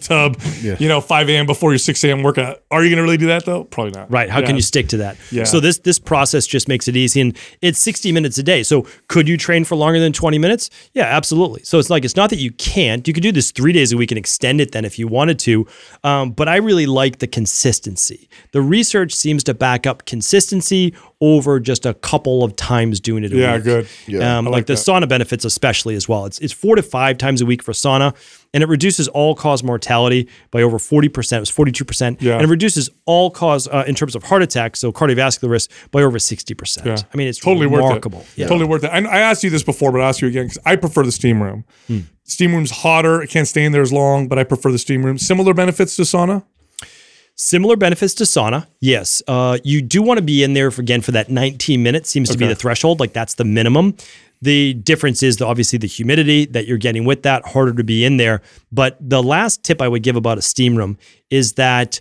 tub, 5 a.m. before your 6 a.m. workout. Are you going to really do that though? Probably not. Right? How can you stick to that? Yeah. So this process just makes it easy, and it's 60 minutes a day. So could you train for longer than 20 minutes? Yeah, absolutely. So it's not that you can't. You could do this 3 days a week and extend it then if you wanted to. But I really like the consistency. The research seems to back up consistency over just a couple of times doing it a week. Good. Yeah, like the sauna benefits especially as well. It's 4 to 5 times a week for sauna, and it reduces all-cause mortality by over 40%. It was 42%. Yeah. And it reduces all-cause in terms of heart attack, so cardiovascular risk, by over 60%. Yeah. I mean, it's totally remarkable. Worth it. Yeah. Totally worth it. I asked you this before, but I'll ask you again, because I prefer the steam room. Steam room's hotter. It can't stay in there as long, but I prefer the steam room. Similar benefits to sauna? Similar benefits to sauna, yes. You do want to be in there, for that 19 minutes seems to be the threshold. Like, that's the minimum. The difference is obviously the humidity that you're getting with that, harder to be in there. But the last tip I would give about a steam room is that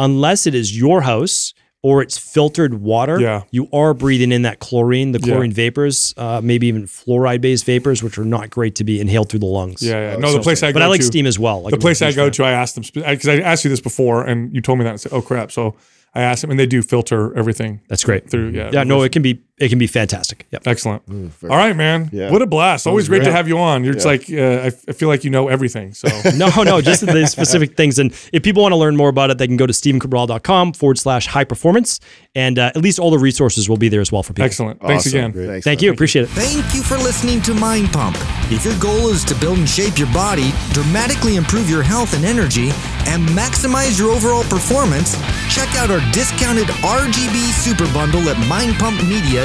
unless it is your house or it's filtered water, you are breathing in that chlorine, the chlorine vapors, maybe even fluoride-based vapors, which are not great to be inhaled through the lungs. No, the place I go to. But I like steam as well. Like the place I go to, I asked them, because I asked you this before, and you told me that, and I said, oh, crap. So I asked them, and they do filter everything. That's great. Through, it can be fantastic. Yep. Excellent. All right, man. Yeah. What a blast. Always great to have you on. You're just like, I feel like you know everything. So No, just the specific things. And if people want to learn more about it, they can go to stephencabral.com/high-performance. And at least all the resources will be there as well for people. Excellent. Awesome. Thanks again. Thanks, Thank you. Appreciate it. Thank you for listening to Mind Pump. If your goal is to build and shape your body, dramatically improve your health and energy, and maximize your overall performance, check out our discounted RGB Super Bundle at mindpumpmedia.com.